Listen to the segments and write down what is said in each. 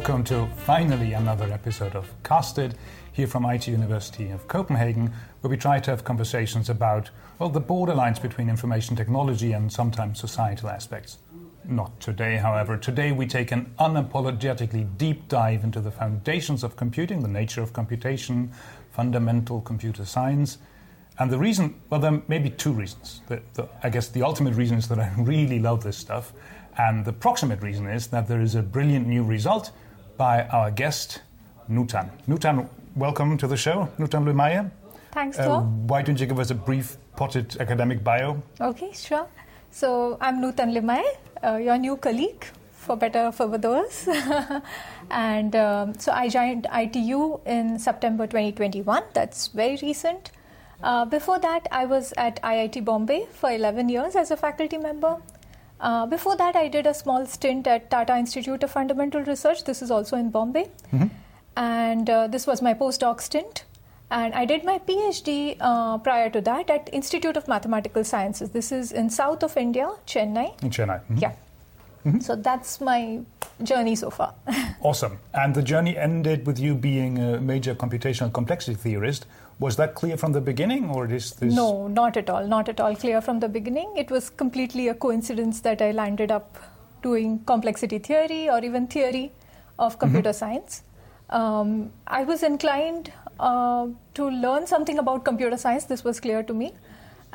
welcome to finally another episode of Casted, here from IT University of Copenhagen, where we try to have conversations about, well, the borderlines between information technology and sometimes societal aspects. Not today, however. Today we take an unapologetically deep dive into the foundations of computing, the nature of computation, fundamental computer science. And the reason, well, there may be two reasons. I guess the ultimate reason is that I really love this stuff. And the proximate reason is that there is a brilliant new result by our guest, Nutan. Nutan, welcome to the show. Nutan Limaye. Thanks, Tor. Why don't you give us a brief potted academic bio? Okay, sure. So I'm Nutan Limaye, your new colleague, for better or for worse. And so I joined ITU in September 2021. That's very recent. Before that, I was at IIT Bombay for 11 years as a faculty member. Before that, I did a small stint at Tata Institute of Fundamental Research. This is also in Bombay. Mm-hmm. And this was my postdoc stint. And I did my PhD prior to that at Institute of Mathematical Sciences. This is in south of India, Chennai. In Chennai. Mm-hmm. Yeah. Mm-hmm. So that's my journey so far. Awesome. And the journey ended with you being a major computational complexity theorist. Was that clear from the beginning, or is this... No, not at all. Not at all clear from the beginning. It was completely a coincidence that I landed up doing complexity theory or even theory of computer mm-hmm. science. I was inclined to learn something about computer science. This was clear to me.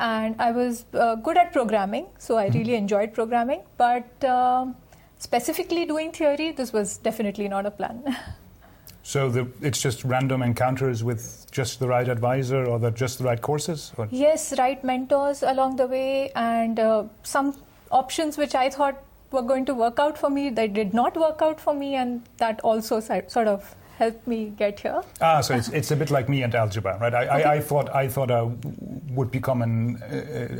And I was good at programming, so I really enjoyed programming. But specifically doing theory, this was definitely not a plan. So it's just random encounters with just the right advisor or just the right courses? Or? Yes, right mentors along the way. And some options which I thought were going to work out for me, they did not work out for me. And that also sort of helped me get here. So it's a bit like me and algebra, right? I thought I would become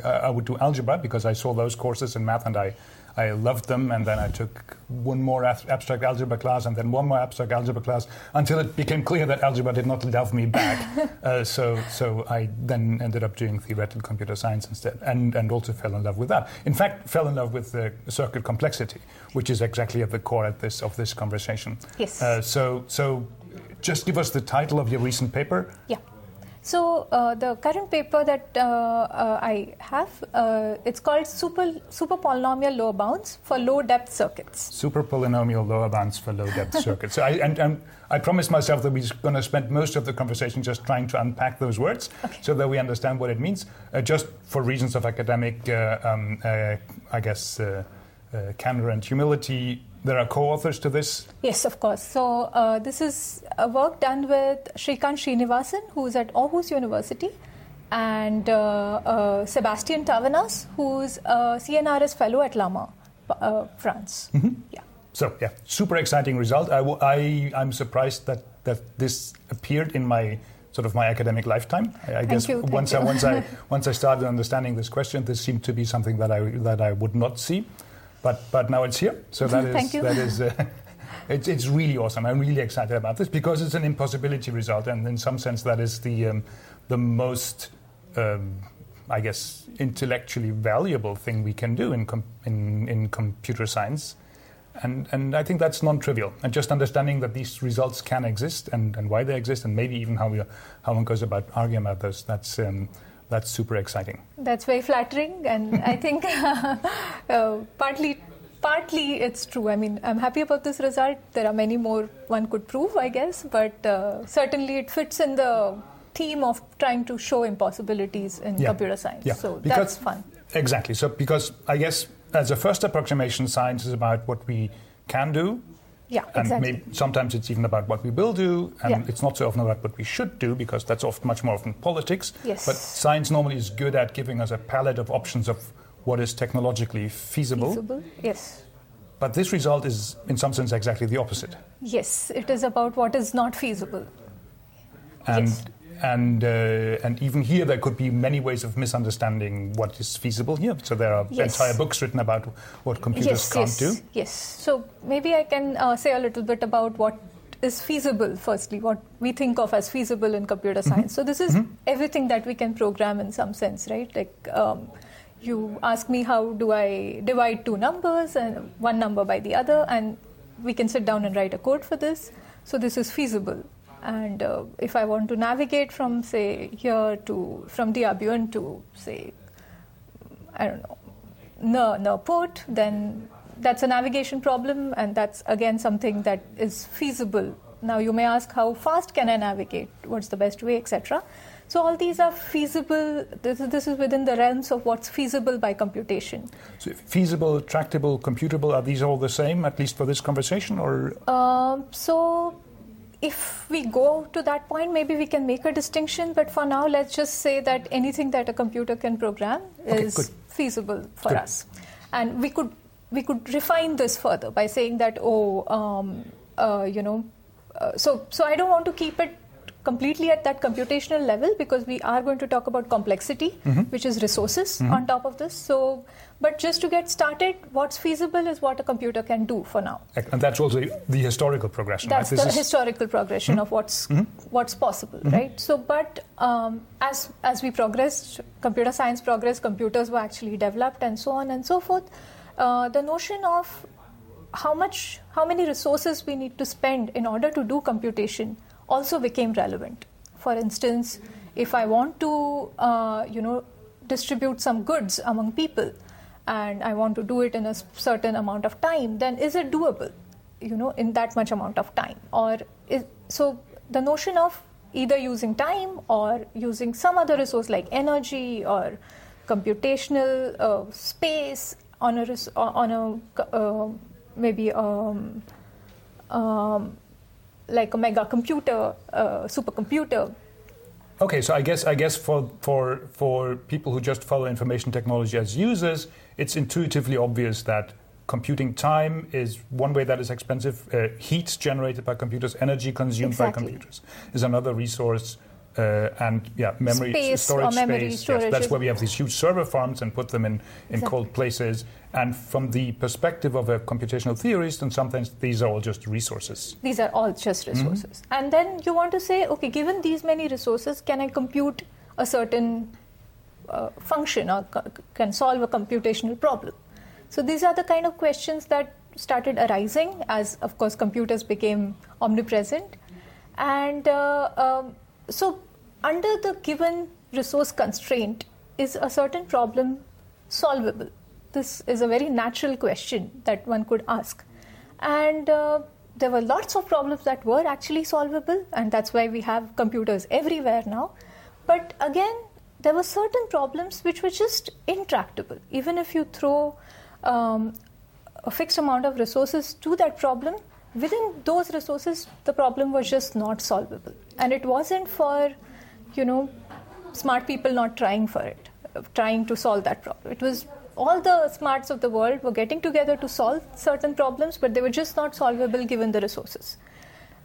I would do algebra because I saw those courses in math and I loved them, and then I took one more abstract algebra class and then one more abstract algebra class until it became clear that algebra did not love me back. So I then ended up doing theoretical computer science instead, and also fell in love with that. In fact, fell in love with the circuit complexity, which is exactly at the core of this conversation. Yes. So just give us the title of your recent paper. Yeah. So the current paper that I have, it's called Super Polynomial Lower Bounds for Low Depth Circuits. Super Polynomial Lower Bounds for Low Depth Circuits. So I promised myself that we're going to spend most of the conversation just trying to unpack those words so that we understand what it means, just for reasons of academic, candor and humility. There are co-authors to this? Yes, of course. So this is a work done with Shrikant Srinivasan, who is at Aarhus University, and Sebastian Tavernas, who is a CNRS fellow at LAMA, France. Mm-hmm. Yeah. So, yeah, super exciting result. I'm surprised that this appeared in my sort of my academic lifetime. I guess once I started understanding this question, this seemed to be something that I would not see. But now it's here, so that is it's really awesome. I'm really excited about this because it's an impossibility result, and in some sense that is the most intellectually valuable thing we can do in computer science, and I think that's non-trivial. And just understanding that these results can exist and why they exist, and maybe even how one goes about arguing about those. That's super exciting. That's very flattering, and I think partly it's true. I mean, I'm happy about this result. There are many more one could prove, I guess, but certainly it fits in the theme of trying to show impossibilities in computer science. Yeah. So that's fun. Exactly. So because I guess as a first approximation, science is about what we can do. Yeah, and exactly. Maybe sometimes it's even about what we will do, and it's not so often about what we should do, because that's much more often politics. Yes. But science normally is good at giving us a palette of options of what is technologically feasible. Feasible, yes. But this result is, in some sense, exactly the opposite. Yes, it is about what is not feasible. And even here, there could be many ways of misunderstanding what is feasible here. So there are entire books written about what computers can't do. Yes. So maybe I can say a little bit about what is feasible, firstly, what we think of as feasible in computer science. Mm-hmm. So this is everything that we can program in some sense, right? Like you ask me, how do I divide two numbers, and one number by the other? And we can sit down and write a code for this. So this is feasible. And if I want to navigate from, say, here to, from Diabuen to, say, I don't know, Nørreport, then that's a navigation problem, and that's, again, something that is feasible. Now, you may ask, how fast can I navigate? What's the best way, etc.? So all these are feasible. This is within the realms of what's feasible by computation. So feasible, tractable, computable, are these all the same, at least for this conversation? Or so if we go to that point, maybe we can make a distinction. But for now, let's just say that anything that a computer can program is feasible for us. And we could refine this further by saying that, so I don't want to keep it completely at that computational level, because we are going to talk about complexity, which is resources on top of this. So, but just to get started, what's feasible is what a computer can do for now. And that's also the historical progression. That's right? Historical progression of what's possible, right? So, but as we progressed, computer science progressed, computers were actually developed, and so on and so forth. The notion of how many resources we need to spend in order to do computation also became relevant. For instance, if I want to, distribute some goods among people, and I want to do it in a certain amount of time, then is it doable, in that much amount of time? So the notion of either using time or using some other resource like energy or computational space like a mega computer, supercomputer. Okay, so I guess for people who just follow information technology as users, it's intuitively obvious that computing time is one way that is expensive. Heat generated by computers, energy consumed by computers is another resource. Memory space, storage space. Yes, that's where we have these huge server farms and put them in cold places. And from the perspective of a computational theorist, and sometimes these are all just resources. These are all just resources. Mm-hmm. And then you want to say, okay, given these many resources, can I compute a certain function or can solve a computational problem? So these are the kind of questions that started arising as, of course, computers became omnipresent. And so under the given resource constraint, is a certain problem solvable? This is a very natural question that one could ask. And there were lots of problems that were actually solvable, and that's why we have computers everywhere now. But again, there were certain problems which were just intractable. Even if you throw a fixed amount of resources to that problem, within those resources, the problem was just not solvable. And it wasn't for, smart people not trying to solve that problem. It was all the smarts of the world were getting together to solve certain problems, but they were just not solvable given the resources.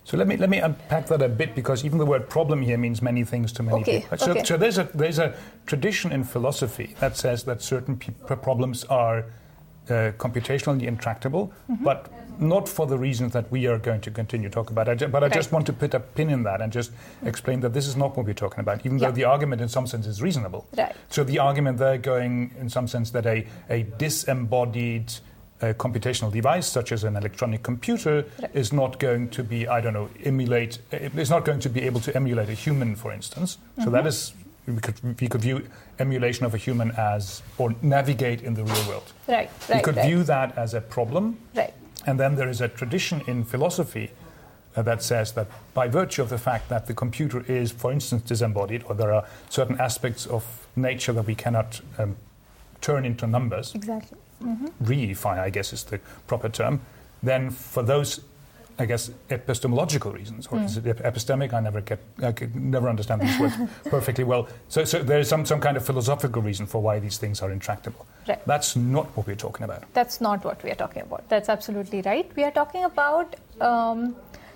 So let me unpack that a bit, because even the word problem here means many things to many people. So there's a tradition in philosophy that says that certain problems are computationally intractable, but not for the reasons that we are going to continue talking about. I just want to put a pin in that and just explain that this is not what we're talking about, even though the argument in some sense is reasonable. Right. So the argument there going in some sense that a disembodied computational device, such as an electronic computer, is not going to be, it's not going to be able to emulate a human, for instance. So that is... We could view emulation of a human as, or navigate in the real world. Right. We could view that as a problem. Right. And then there is a tradition in philosophy that says that by virtue of the fact that the computer is, for instance, disembodied, or there are certain aspects of nature that we cannot turn into numbers, reify, I guess is the proper term, then for those epistemological reasons, or is it epistemic? I can never understand these words perfectly well. So there is some kind of philosophical reason for why these things are intractable. Right. That's not what we're talking about. That's not what we are talking about. That's absolutely right. We are talking about...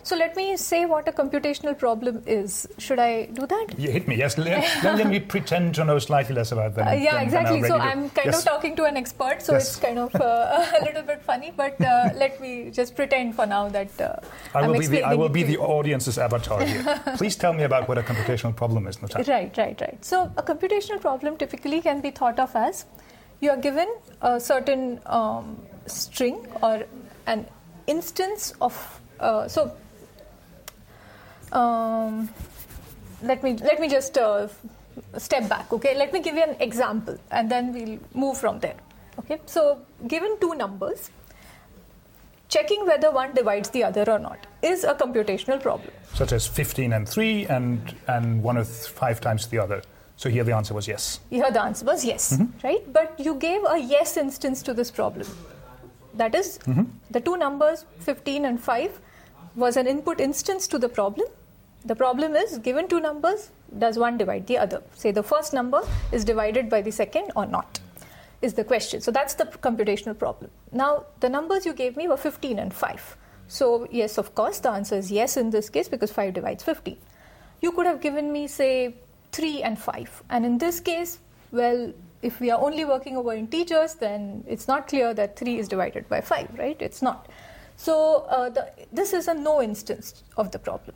so let me say what a computational problem is. Should I do that? Yeah, hit me, yes. Let me pretend to know slightly less about that. So I'm kind of talking to an expert, so it's kind of a little bit funny. But let me just pretend for now that I will be the audience's avatar here. Please tell me about what a computational problem is, Nutan. Right. So a computational problem typically can be thought of as you are given a certain string or an instance of let me just step back. Okay, let me give you an example, and then we'll move from there. Okay, so given two numbers, checking whether one divides the other or not is a computational problem. Such as 15 and 3 and 1 of 5 times the other. So here the answer was yes. Here the answer was yes, mm-hmm. right? But you gave a yes instance to this problem. That is, mm-hmm. the two numbers, 15 and 5, was an input instance to the problem. The problem is, given two numbers, does one divide the other? Say the first number is divided by the second or not, is the question. So that's the computational problem. Now, the numbers you gave me were 15 and 5. So yes, of course, the answer is yes in this case because 5 divides 15. You could have given me, say, 3 and 5. And in this case, well, if we are only working over integers, then it's not clear that 3 is divided by 5, right? It's not. So this is a no instance of the problem.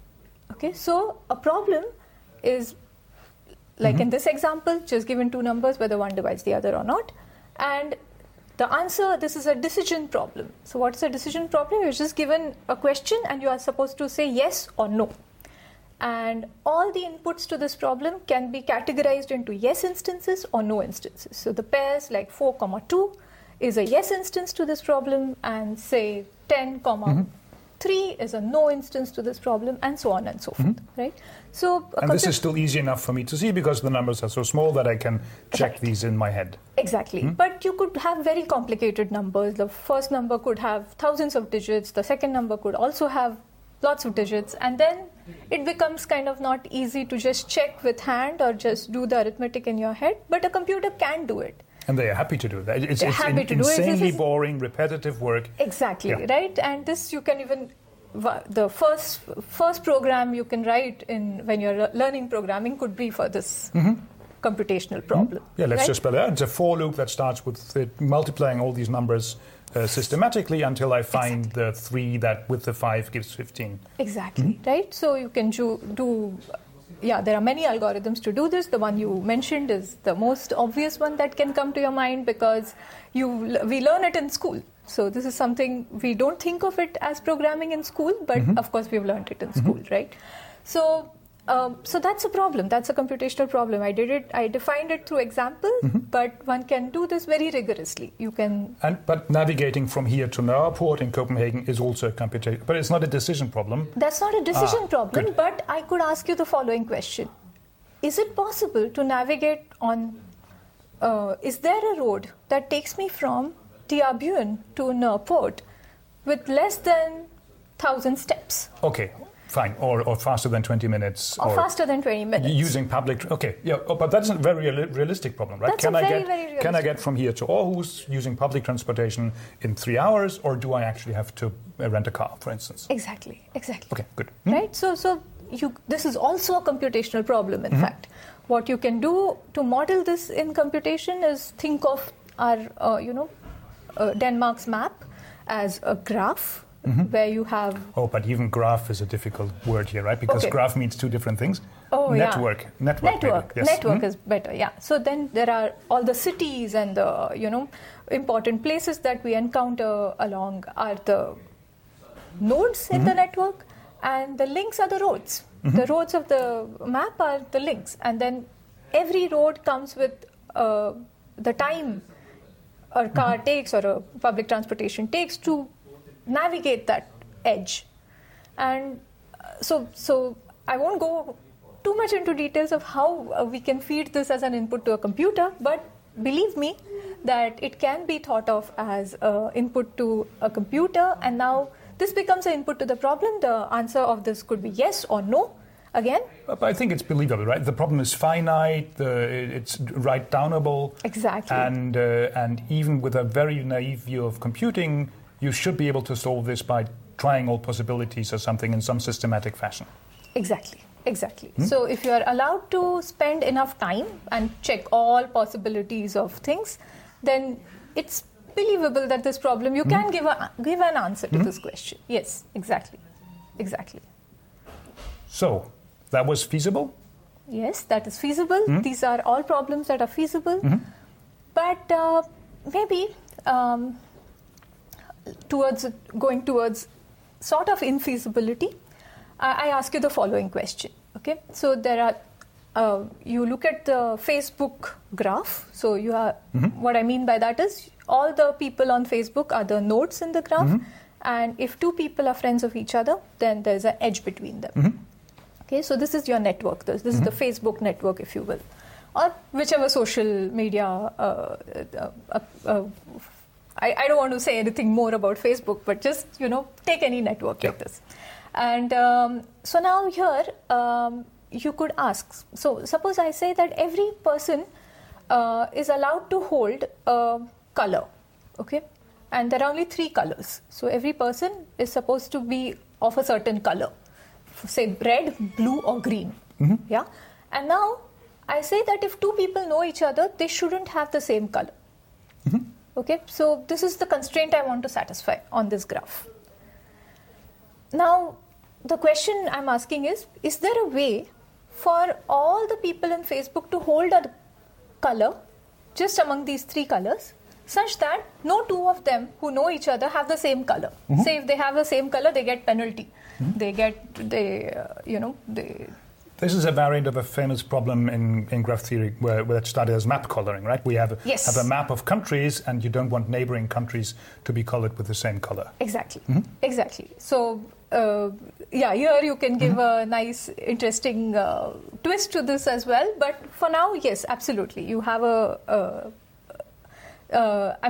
Okay, so a problem is, like mm-hmm. in this example, just given two numbers, whether one divides the other or not. And the answer, this is a decision problem. So what's a decision problem? You're just given a question and you are supposed to say yes or no. And all the inputs to this problem can be categorized into yes instances or no instances. So the pairs like 4, 2 is a yes instance to this problem, and say 10, mm-hmm. 3 is a no instance to this problem, and so on and so forth, mm-hmm. right? So and this is still easy enough for me to see because the numbers are so small that I can check right. these in my head. Exactly. Mm-hmm. But you could have very complicated numbers. The first number could have thousands of digits. The second number could also have lots of digits. And then it becomes kind of not easy to just check with hand or just do the arithmetic in your head. But a computer can do it. And they are happy to do that. It's insanely boring, repetitive work. Exactly, yeah. right? And this you can even... The first program you can write in when you're learning programming could be for this mm-hmm. computational problem. Mm-hmm. Yeah, let's right? just spell it out. It's a for loop that starts with multiplying all these numbers systematically until I find exactly. the 3 that with the 5 gives 15. Exactly, mm-hmm. right? So you can do there are many algorithms to do this. The one you mentioned is the most obvious one that can come to your mind because we learn it in school. So this is something we don't think of it as programming in school, but mm-hmm. of course we've learned it in mm-hmm. school, right? So that's a problem. That's a computational problem. I defined it through example, mm-hmm. but one can do this very rigorously. But navigating from here to Nørreport in Copenhagen is also a computation, but it's not a decision problem. That's not a decision problem, good. But I could ask you the following question. Is it possible to navigate on... is there a road that takes me from Diabuen to Nørreport with less than 1,000 steps. Okay, fine. Or faster than 20 minutes. Or faster than 20 minutes. Using public... Okay, yeah, but that's a very realistic problem, right? That's very realistic. Can I get from here to Aarhus using public transportation in 3 hours, or do I actually have to rent a car, for instance? Exactly. Okay, good. Hmm? Right, so this is also a computational problem, in mm-hmm. fact. What you can do to model this in computation is think of our, Denmark's map as a graph mm-hmm. where you have... Oh, but even graph is a difficult word here, right? Because graph means two different things. Oh, network. Yeah. Network. Yes. Network mm-hmm. is better, yeah. So then there are all the cities and the, important places that we encounter along are the nodes mm-hmm. in the network, and the links are the roads. Mm-hmm. The roads of the map are the links. And then every road comes with the time a car mm-hmm. takes or a public transportation takes to navigate that edge. And so I won't go too much into details of how we can feed this as an input to a computer, but believe me that it can be thought of as input to a computer, and now this becomes an input to the problem. The answer of this could be yes or no. Again? But I think it's believable, right? The problem is finite, it's write-downable. Exactly. And even with a very naive view of computing, you should be able to solve this by trying all possibilities or something in some systematic fashion. Exactly. Hmm? So if you are allowed to spend enough time and check all possibilities of things, then it's believable that this problem, you can give an answer to this question. Yes, exactly. So, that was feasible? Yes, that is feasible. Mm-hmm. These are all problems that are feasible. Mm-hmm. But maybe towards going towards sort of infeasibility, I ask you the following question. Okay, so there are you look at the Facebook graph. So you are what I mean by that is all the people on Facebook are the nodes in the graph, and if two people are friends of each other, then there is an edge between them. Okay, so this is your network. This is the Facebook network, if you will, or whichever social media. I don't want to say anything more about Facebook, but just, you know, take any network like this. And so now here you could ask, so suppose I say that every person is allowed to hold a color, okay? And there are only three colors. So every person is supposed to be of a certain color, say red, blue or green, yeah? And now I say that if two people know each other, they shouldn't have the same color. Okay, so this is the constraint I want to satisfy on this graph. Now, the question I'm asking is there a way for all the people in Facebook to hold a color just among these three colors such that no two of them who know each other have the same color? Say if they have the same color, they get penalty. This is a variant of a famous problem in graph theory where it's studied as map coloring, right? We have a map of countries and you don't want neighboring countries to be colored with the same color. Exactly, exactly. So, here you can give a nice, interesting twist to this as well. But for now, yes, absolutely. You have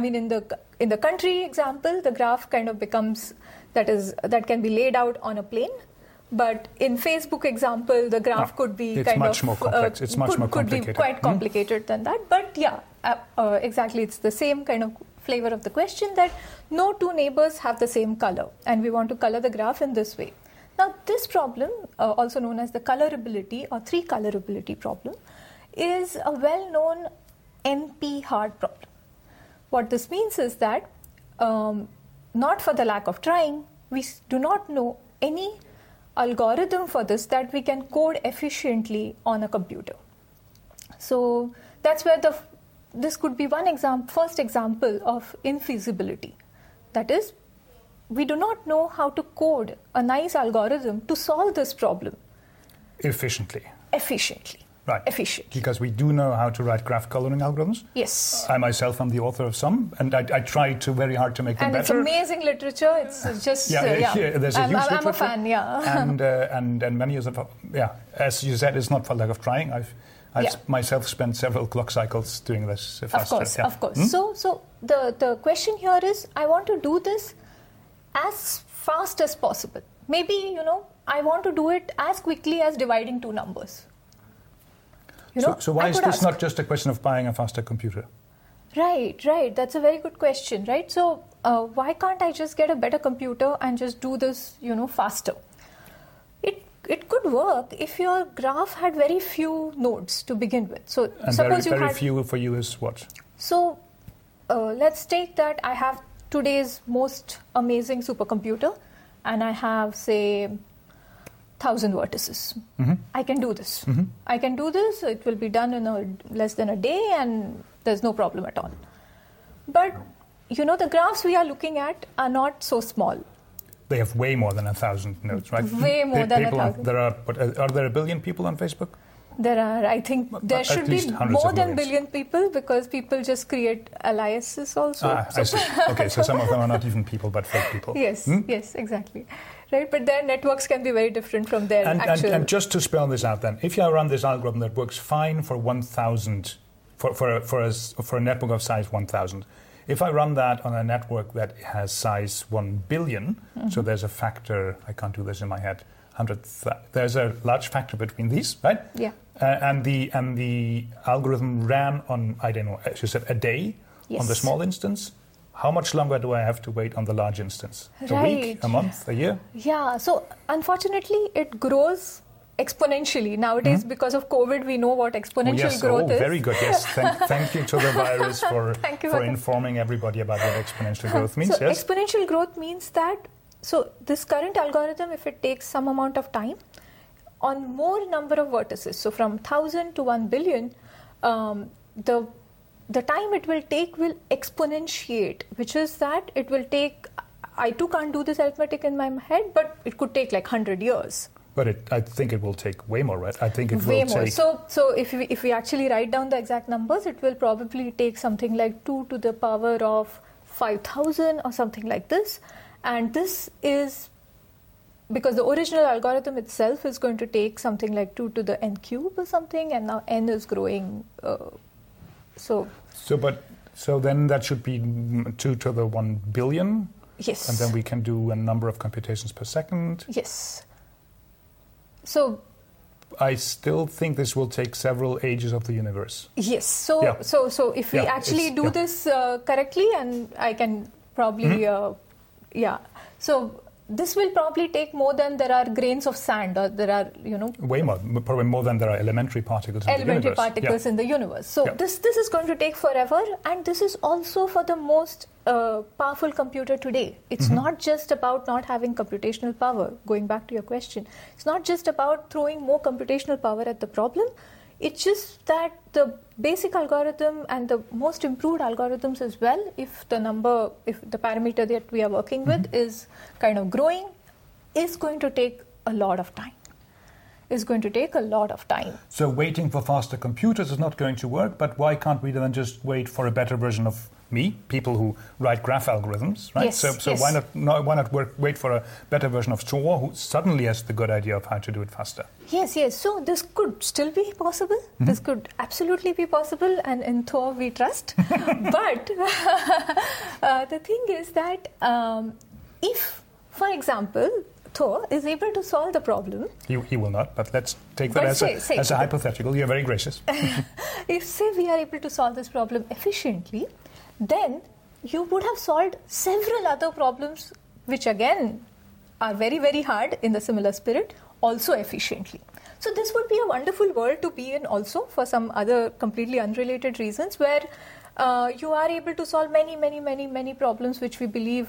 in the country example, the graph kind of becomes, that can be laid out on a plane. But in Facebook example, the graph could be It's much more complicated. Could be quite complicated than that. But yeah, exactly. It's the same kind of flavor of the question that no two neighbors have the same color. And we want to color the graph in this way. Now, this problem, also known as the colorability or three colorability problem, is a well-known NP-hard problem. What this means is that, not for the lack of trying, we do not know any algorithm for this that we can code efficiently on a computer. So that's where this could be one first example of infeasibility. That is, we do not know how to code a nice algorithm to solve this problem. Efficiently. Right. Efficient. Because we do know how to write graph coloring algorithms. Yes. I myself am the author of some, and I try very hard to make them better. And it's amazing literature. It's just, there's a huge literature. I'm a fan, yeah. And many years ago, yeah. As you said, it's not for lack of trying. I've myself spent several clock cycles doing this. Of course. So the question here is, I want to do this as fast as possible. Maybe, I want to do it as quickly as dividing two numbers. So why is this not just a question of buying a faster computer? Right. That's a very good question, right? So why can't I just get a better computer and just do this, faster? It could work if your graph had very few nodes to begin with. So and suppose very, very few for you is what? So let's take that I have today's most amazing supercomputer and I have, say, 1,000 vertices. I can do this. It will be done in less than a day and there's no problem at all. But, the graphs we are looking at are not so small. They have way more than 1,000 nodes, right? Way more than 1,000. Are there a billion people on Facebook? There are. I think there should be more than a billion people because people just create aliases also. I see. Okay, so some of them are not even people but fake people. Yes, yes, exactly. Right, but their networks can be very different from their actual... And just to spell this out then, if you run this algorithm that works fine for 1,000, for a network of size 1,000, if I run that on a network that has size 1 billion, so there's a factor, I can't do this in my head, there's a large factor between these, right? Yeah. And the algorithm ran on, I don't know, as you said, a day on the small instance. How much longer do I have to wait on the large instance? Right. A week, a month, a year? Yeah, so unfortunately it grows exponentially. Nowadays, because of COVID, we know what exponential growth is. Oh, very good, yes. Thank you to the virus for informing everybody about what exponential growth means. So exponential growth means that, so this current algorithm, if it takes some amount of time, on more number of vertices, so from 1,000 to 1 billion, the time it will take will exponentiate, which is that it will take I too can't do this arithmetic in my head, but it could take like 100 years. But I think it will take way more, right? I think it will take... Way more. So if we actually write down the exact numbers, it will probably take something like 2 to the power of 5,000 or something like this. And this is because the original algorithm itself is going to take something like 2 to the n cube or something, and now n is growing. So then that should be 2 to the 1 billion? Yes. And then we can do a number of computations per second? Yes. So, I still think this will take several ages of the universe. Yes. So, yeah. so if we actually do this correctly, and I can probably, So this will probably take more than there are grains of sand, or there are, way more, probably more than there are elementary particles in the universe. In the universe. So this is going to take forever, and this is also for the most powerful computer today. It's not just about not having computational power, going back to your question. It's not just about throwing more computational power at the problem. It's just that the basic algorithm and the most improved algorithms as well, if the parameter that we are working with is kind of growing, is going to take a lot of time. So waiting for faster computers is not going to work, but why can't we then just wait for a better version of people who write graph algorithms, right? Yes, so why not wait for a better version of Thor, who suddenly has the good idea of how to do it faster? Yes. So this could still be possible. Mm-hmm. This could absolutely be possible, and in Thor we trust. But the thing is that if, for example, Thor is able to solve the problem... He will not, but let's take that as a hypothetical. You're very gracious. If, say, we are able to solve this problem efficiently, then you would have solved several other problems, which again are very, very hard in the similar spirit, also efficiently. So this would be a wonderful world to be in also for some other completely unrelated reasons, where you are able to solve many, many, many, many problems which we believe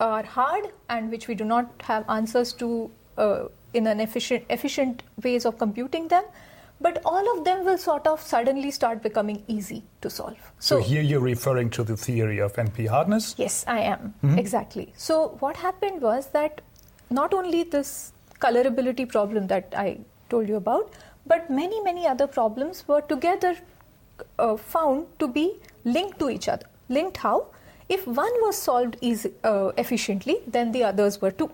are hard and which we do not have answers to in an efficient ways of computing them. But all of them will sort of suddenly start becoming easy to solve. So here you're referring to the theory of NP hardness? Yes, I am. Mm-hmm. Exactly. So what happened was that not only this colorability problem that I told you about, but many, many other problems were together found to be linked to each other. Linked how? If one was solved efficiently, then the others were too.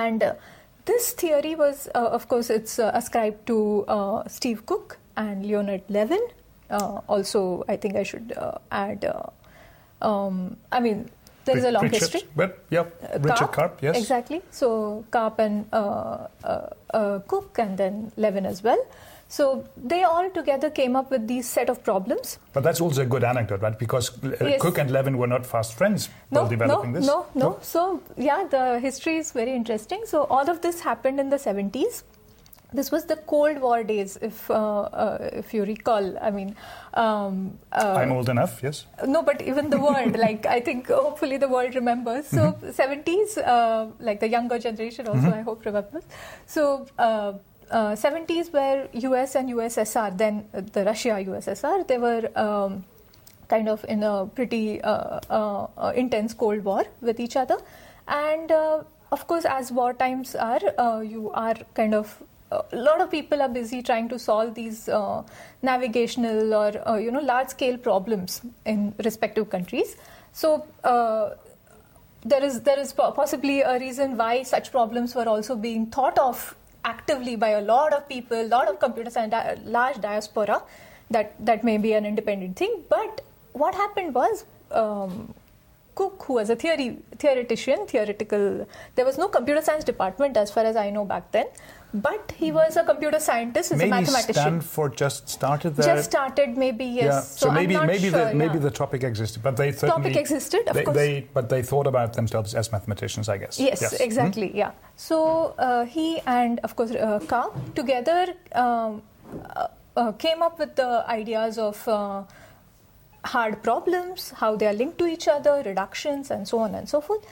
And... this theory was, of course, it's ascribed to Steve Cook and Leonard Levin. Also, I think I should add, there is a long history. Richard Karp, yes. Exactly. So Karp and Cook, and then Levin as well. So they all together came up with these set of problems. But that's also a good anecdote, right? Because Cook and Levin were not fast friends while developing this. No. So, the history is very interesting. So all of this happened in the 70s. This was the Cold War days, if you recall. I'm old enough, yes. No, but even the world, I think hopefully the world remembers. So 70s, the younger generation also, I hope, remembers. So... 70s were US and USSR, then the Russia-USSR. They were kind of in a pretty intense Cold War with each other. And of course, as war times are, you are kind of... a lot of people are busy trying to solve these navigational or, large-scale problems in respective countries. So... there is possibly a reason why such problems were also being thought of actively by a lot of people, a lot of computers, and a large diaspora. That may be an independent thing. But what happened was, Cook, who was a theoretician, there was no computer science department as far as I know back then, but he was a computer scientist, he's a mathematician. Maybe Stanford just started there. Just started, maybe, yes. Yeah. So the topic existed, but they certainly... Topic existed, of course. But they thought about themselves as mathematicians, I guess. Yes. Exactly, yeah. So he and, of course, Karp together came up with the ideas of... hard problems, how they are linked to each other, reductions, and so on and so forth.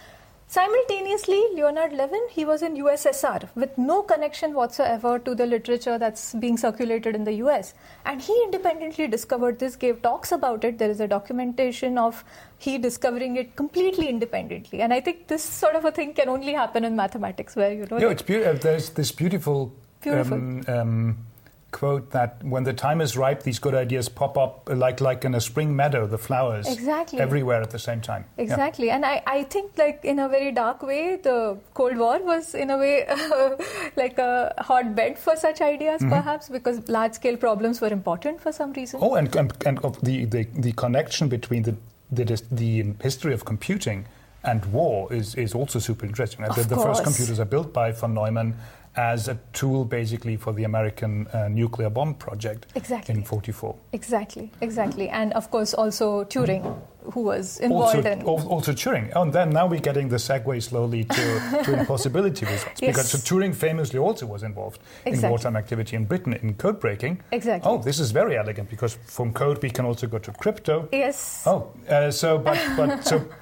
Simultaneously, Leonard Levin, he was in USSR with no connection whatsoever to the literature that's being circulated in the US. And he independently discovered this, gave talks about it. There is a documentation of he discovering it completely independently. And I think this sort of a thing can only happen in mathematics where, you know... No, it's beautiful. There's this beautiful. Quote that when the time is ripe, these good ideas pop up like in a spring meadow, the flowers everywhere at the same time. Exactly. Yeah. And I think like in a very dark way, the Cold War was in a way like a hotbed for such ideas, perhaps, because large-scale problems were important for some reason. Oh, and of the connection between the history of computing and war is also super interesting. The first computers are built by von Neumann as a tool basically for the American nuclear bomb project in 44. Exactly. And of course also Turing, who was involved Also Turing. Oh, and then now we're getting the segue slowly to impossibility results. Yes. Because Turing famously also was involved in wartime activity in Britain in code breaking. Exactly. Oh, this is very elegant because from code we can also go to crypto. Yes. Oh, so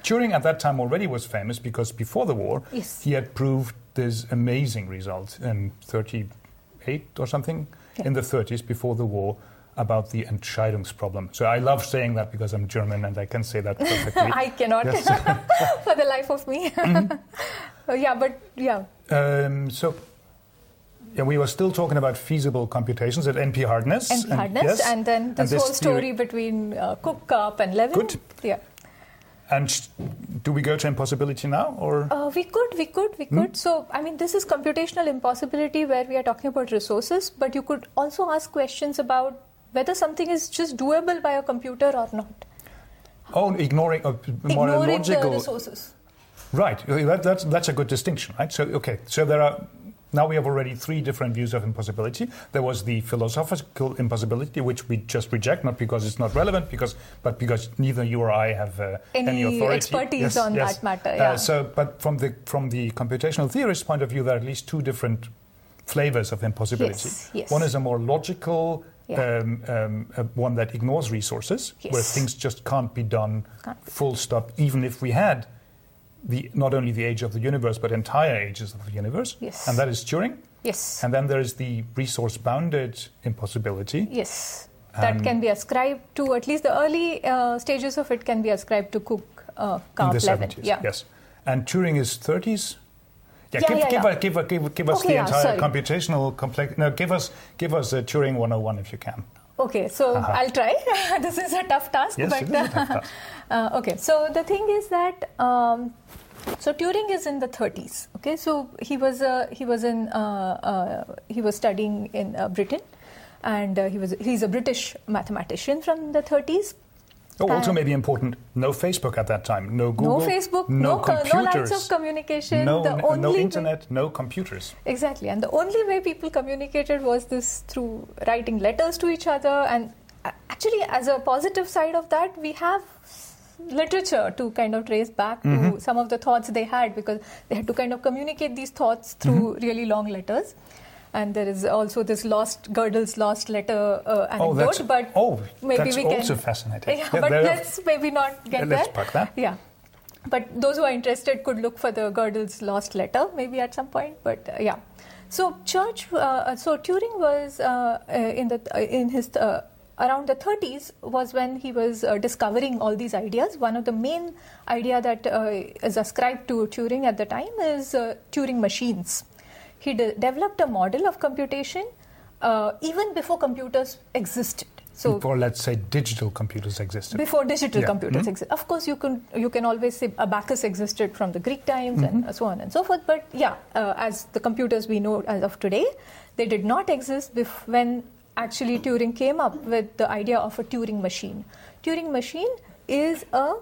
Turing at that time already was famous because before the war he had proved this amazing result in 38 or something in the 30s before the war about the Entscheidungsproblem. So I love saying that because I'm German and I can say that perfectly. I cannot for the life of me. Yeah, we were still talking about feasible computations at NP hardness. And then this whole story between Cook, Karp and Levin. Good. Yeah. And do we go to impossibility now, or we could? So, I mean, this is computational impossibility where we are talking about resources, but you could also ask questions about whether something is just doable by a computer or not. Oh, ignoring logical the resources. Right. That's a good distinction, right? So, okay. So there are. Now we have already three different views of impossibility. There was the philosophical impossibility, which we just reject, not because it's not relevant, but because neither you or I have any authority. Expertise on that matter. Yeah. But from the computational theorist point of view, there are at least two different flavors of impossibility. Yes. One is a more logical one that ignores resources, where things just can't be done, full stop, even if we had not only the age of the universe, but entire ages of the universe. Yes. And that is Turing. Yes. And then there is the resource-bounded impossibility. Yes. That can be ascribed to, at least the early stages of it can be ascribed to Cook, Karp, Levin. In the 70s, yes. And Turing is 30s. Give us the entire computational complex. No, give us a Turing 101 if you can. Okay, so I'll try. This is a tough task. Yes, it is a tough task. Okay, so the thing is that Turing is in the 30s. Okay, so he was studying in Britain, and he's a British mathematician from the 30s. Oh, also maybe important, no Facebook at that time, no Google, no Facebook, no computers, no lines of communication, no internet, no computers. Exactly, and the only way people communicated was this through writing letters to each other. And actually, as a positive side of that, we have literature to kind of trace back to some of the thoughts they had, because they had to kind of communicate these thoughts through really long letters. And there is also this Gödel's lost letter anecdote, that's also fascinating. Yeah, but let's maybe not get there. Let's park that. Yeah, but those who are interested could look for the Gödel's lost letter maybe at some point. But yeah, so Turing was in his around the 30s was when he was discovering all these ideas. One of the main idea that is ascribed to Turing at the time is Turing machines. He developed a model of computation even before computers existed. So before, let's say, digital computers existed. Before digital computers existed. Of course, you can always say Abacus existed from the Greek times and so on and so forth. But as the computers we know as of today, they did not exist when actually Turing came up with the idea of a Turing machine. Turing machine is a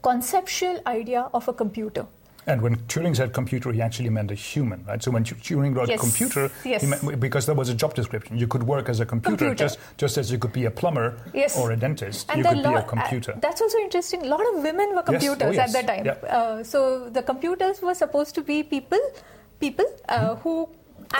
conceptual idea of a computer. And when Turing said computer, he actually meant a human, right? So when Turing wrote computer, he meant, because there was a job description. You could work as a computer. just as you could be a plumber or a dentist, and you could be a computer. That's also interesting. A lot of women were computers at that time. Yeah. So the computers were supposed to be people who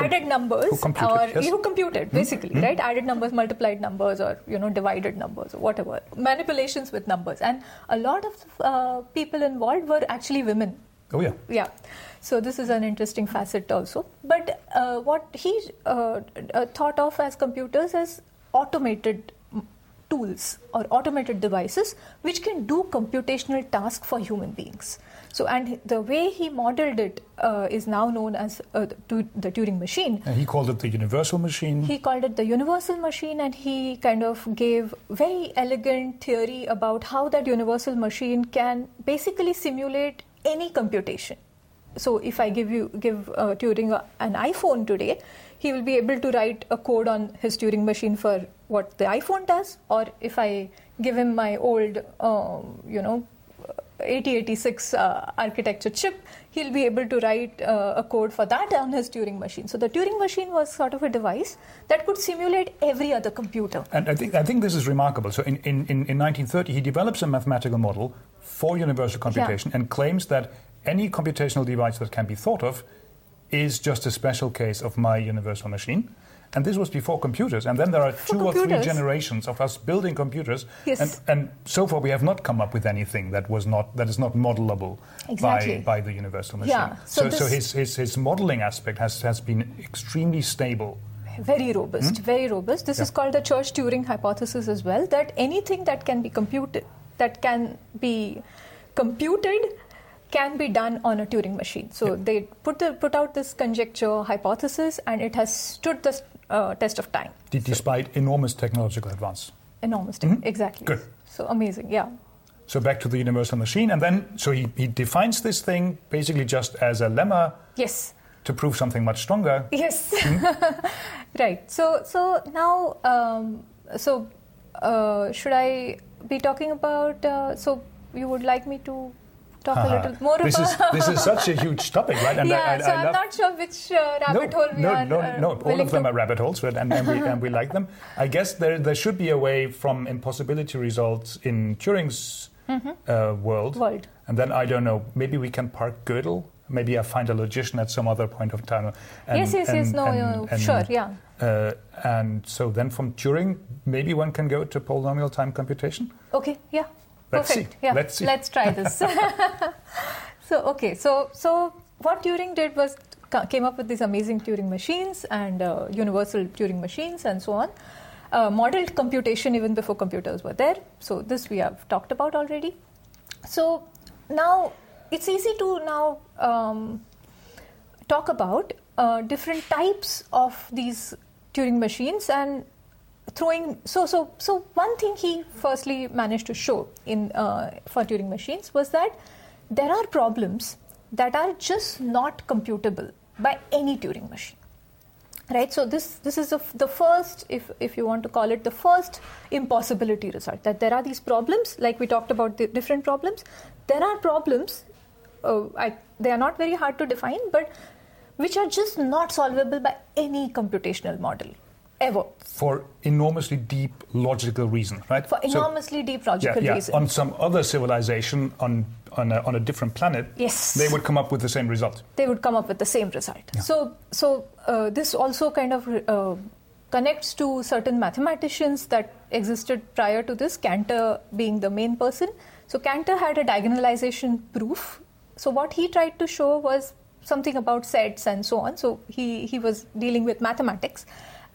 added numbers who computed basically, right? Added numbers, multiplied numbers, or divided numbers, or whatever. Manipulations with numbers, and a lot of people involved were actually women. Oh yeah. Yeah. So this is an interesting facet also. But what he thought of as computers as automated tools or automated devices which can do computational tasks for human beings. So, and the way he modeled it is now known as the Turing machine. And he called it the universal machine. He called it the universal machine, and he kind of gave very elegant theory about how that universal machine can basically simulate any computation. So if I give Turing an iPhone today, he will be able to write a code on his Turing machine for what the iPhone does. Or if I give him my old, 8086 architecture chip, he'll be able to write a code for that on his Turing machine. So the Turing machine was sort of a device that could simulate every other computer. And I think this is remarkable. So in 1930, he develops a mathematical model for universal computation and claims that any computational device that can be thought of is just a special case of my universal machine. And this was before computers. And then there are two or three generations of us building computers. Yes. And so far we have not come up with anything that is not modelable by the universal machine. Yeah. So his modeling aspect has been extremely stable. Very robust, very robust. This is called the Church Turing hypothesis as well, that anything that can be computed can be done on a Turing machine. So they put out this conjecture hypothesis, and it has stood the test of time. Despite enormous technological advance. Enormous, exactly. Good. So amazing, yeah. So back to the universal machine, and then he defines this thing basically just as a lemma. Yes. To prove something much stronger. Yes. Right. So now, should I be talking about? So you would like me to talk a little more about this is such a huge topic, right? And I'm not sure which rabbit hole we are. No, all of them are rabbit holes, and we like them. I guess there should be a way from impossibility results in Turing's world. And then I don't know. Maybe we can park Gödel. Maybe I find a logician at some other point of time. Yes, sure. And so then from Turing, maybe one can go to polynomial time computation. Okay, yeah. Perfect. Yeah. Let's try this. So what Turing did was came up with these amazing Turing machines and universal Turing machines and so on. Modeled computation even before computers were there. So this we have talked about already. So now it's easy to now talk about different types of these Turing machines and throwing. So one thing he firstly managed to show in for Turing machines was that there are problems that are just not computable by any Turing machine, right? So this is the first, if you want to call it, the first impossibility result, that there are these problems, like we talked about the different problems. There are problems, they are not very hard to define, but which are just not solvable by any computational model. Ever. For enormously deep logical reason, right? For enormously deep logical reason. On some other civilization, on a different planet, they would come up with the same result. Yeah. So this also kind of connects to certain mathematicians that existed prior to this, Cantor being the main person. So Cantor had a diagonalization proof. So what he tried to show was something about sets and so on. So he was dealing with mathematics.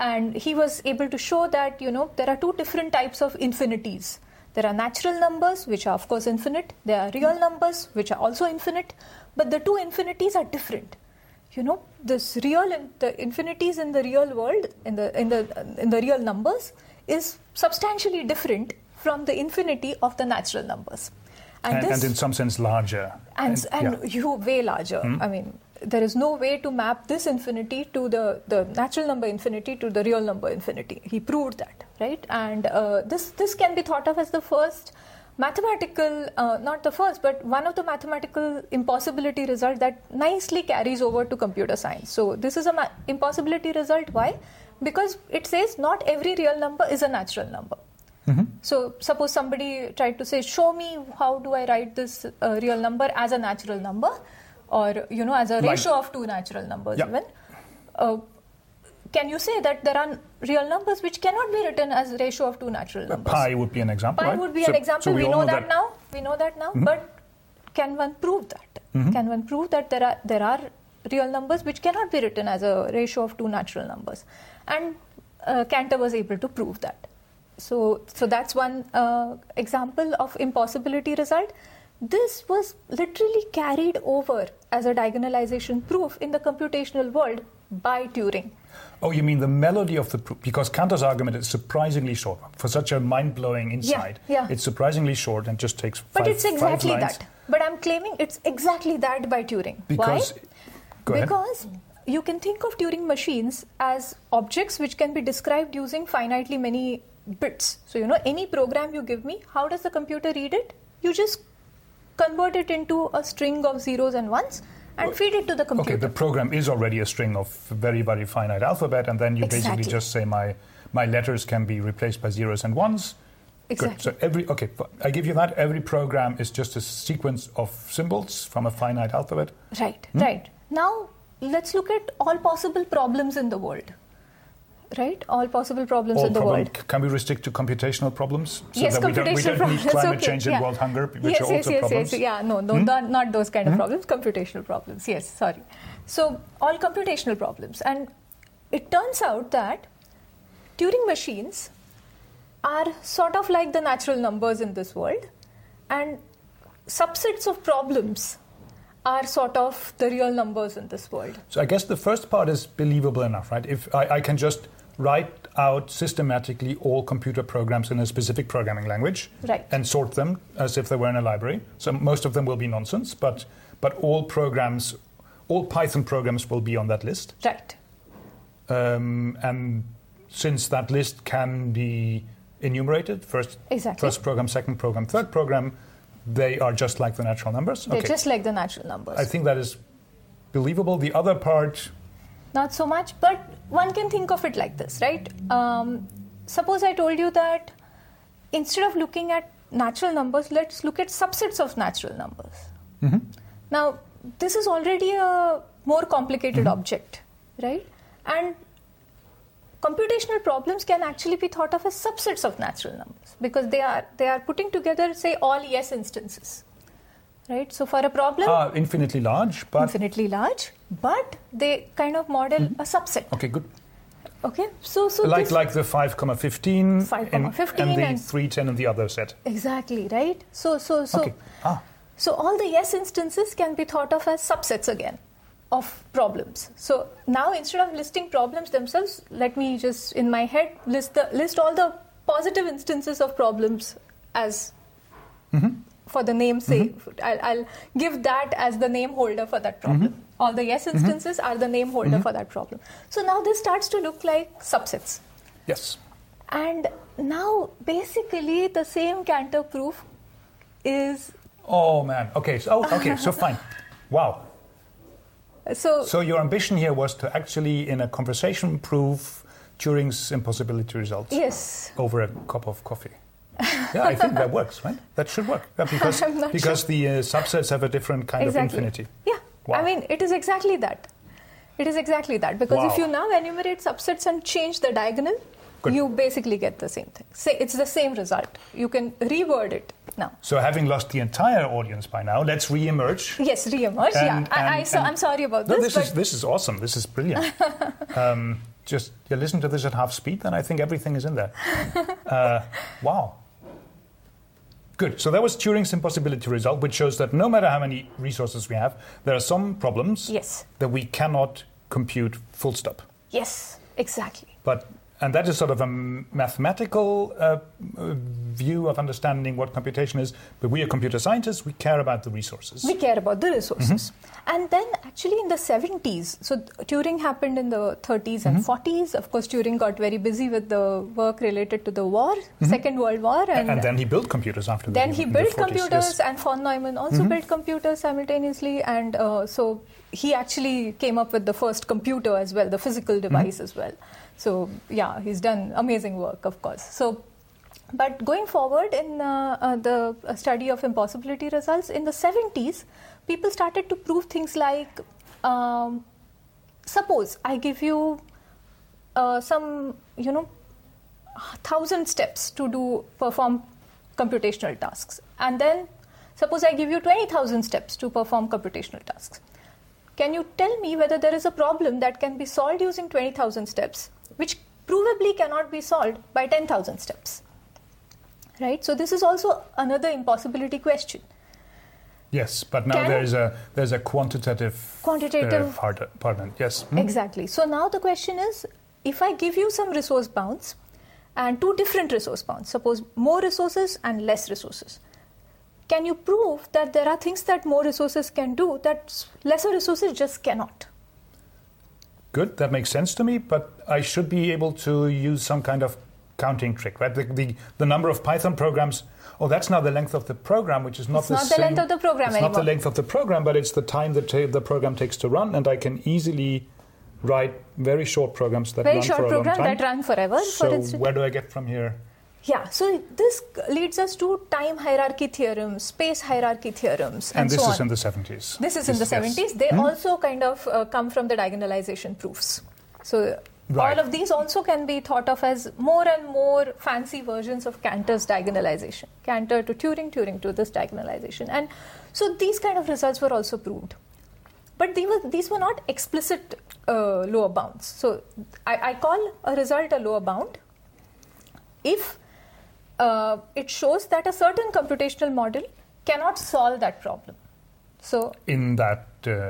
And he was able to show that, there are two different types of infinities. There are natural numbers, which are, of course, infinite. There are real numbers, which are also infinite. But the two infinities are different. The infinities in the real world, in the real numbers, is substantially different from the infinity of the natural numbers. And in some sense larger. Way larger. I mean, there is no way to map this infinity to the natural number infinity to the real number infinity. He proved that, right? And this can be thought of as the first mathematical, not the first, but one of the mathematical impossibility result that nicely carries over to computer science. So this is a impossibility result. Why? Because it says not every real number is a natural number. So suppose somebody tried to say, show me how do I write this real number as a natural number, or as a ratio of two natural numbers even. can you say that there are real numbers which cannot be written as a ratio of two natural numbers? Pi would be an example. Pi would be an example. So we know that now. We know that now. Mm-hmm. But can one prove that? Mm-hmm. Can one prove that there are real numbers which cannot be written as a ratio of two natural numbers? And Cantor was able to prove that. So that's one example of impossibility result. This was literally carried over as a diagonalization proof in the computational world by Turing. Oh, you mean the melody of the proof? Because Cantor's argument is surprisingly short. For such a mind-blowing insight, It's surprisingly short and just takes five lines. But it's exactly that. But I'm claiming it's exactly that by Turing. Because, why? Because you can think of Turing machines as objects which can be described using finitely many bits. So, any program you give me, how does the computer read it? You just convert it into a string of zeros and ones and feed it to the computer. Okay, the program is already a string of very, very finite alphabet, and then you basically just say my letters can be replaced by zeros and ones. Exactly. Good. So I give you that. Every program is just a sequence of symbols from a finite alphabet. Right, right. Now, let's look at all possible problems in the world. Right? All possible problems in the world. Can we restrict to computational problems? So yes, that we don't need climate change and world hunger, which are also problems. Not those kind of problems. Computational problems. Yes, sorry. So, all computational problems. And it turns out that Turing machines are sort of like the natural numbers in this world. And subsets of problems are sort of the real numbers in this world. So I guess the first part is believable enough, right? If I can just write out systematically all computer programs in a specific programming language and sort them as if they were in a library. So most of them will be nonsense, but all Python programs will be on that list. Right. And since that list can be enumerated, first program, second program, third program, they are just like the natural numbers? They're just like the natural numbers. I think that is believable. The other part... Not so much, but one can think of it like this, right? Suppose I told you that instead of looking at natural numbers, let's look at subsets of natural numbers. Mm-hmm. Now, this is already a more complicated object, right? And computational problems can actually be thought of as subsets of natural numbers because they are putting together, say, all yes instances, right? So for a problem... Infinitely large, but they kind of model a subset. Okay, good. Okay, so Like the 5,15 and the 3,10 and the other set. Exactly, right? So all the yes instances can be thought of as subsets again of problems. So now instead of listing problems themselves, let me just in my head list all the positive instances of problems as for the namesake. Mm-hmm. I'll give that as the name holder for that problem. Mm-hmm. All the yes instances are the name holder for that problem. So now this starts to look like subsets. Yes. And now basically the same Cantor proof is... Oh man, so fine. Wow. So your ambition here was to actually, in a conversation, prove Turing's impossibility results. Yes. Over a cup of coffee. Yeah, I think that works, right? That should work. Yeah, because the subsets have a different kind of infinity. Yeah. Wow. I mean, it is exactly that. It is exactly that. Because if you now enumerate subsets and change the diagonal, you basically get the same thing. It's the same result. You can reword it now. So having lost the entire audience by now, let's reemerge. Yes, reemerge. I'm sorry about this. No, this is awesome. This is brilliant. Listen to this at half speed, then I think everything is in there. Wow. Good. So that was Turing's impossibility result, which shows that no matter how many resources we have, there are some problems that we cannot compute full stop. Yes, exactly. And that is sort of a mathematical view of understanding what computation is. But we are computer scientists. We care about the resources. Mm-hmm. And then actually in the 70s, so Turing happened in the 30s and 40s. Of course, Turing got very busy with the work related to the war, Second World War. And then he built computers after that. Then he built computers and von Neumann also built computers simultaneously. And so he actually came up with the first computer as well, the physical device as well. So, yeah, he's done amazing work, of course. So, but going forward in the study of impossibility results, in the 70s, people started to prove things like, suppose I give you some, you know, 1,000 steps to perform computational tasks. And then suppose I give you 20,000 steps to perform computational tasks. Can you tell me whether there is a problem that can be solved using 20,000 steps, which provably cannot be solved by 10,000 steps? Right? So this is also another impossibility question. Yes, but now there's a quantitative part. Yes. Hmm? Exactly. So now the question is, if I give you some resource bounds and two different resource bounds, suppose more resources and less resources, can you prove that there are things that more resources can do that lesser resources just cannot? Good, that makes sense to me, but I should be able to use some kind of counting trick, right? The number of Python programs, that's now the length of the program, which is not the length of the program, but it's the time that the program takes to run, and I can easily write very short programs that run for a long time. Very short programs that run forever. So where do I get from here? Yeah, so this leads us to time hierarchy theorems, space hierarchy theorems, and so on. And this is in the 70s. Yes. They also kind of come from the diagonalization proofs. So all of these also can be thought of as more and more fancy versions of Cantor's diagonalization. Cantor to Turing, Turing to this diagonalization. And so these kind of results were also proved. But these were not explicit lower bounds. So I call a result a lower bound if it shows that a certain computational model cannot solve that problem. So in that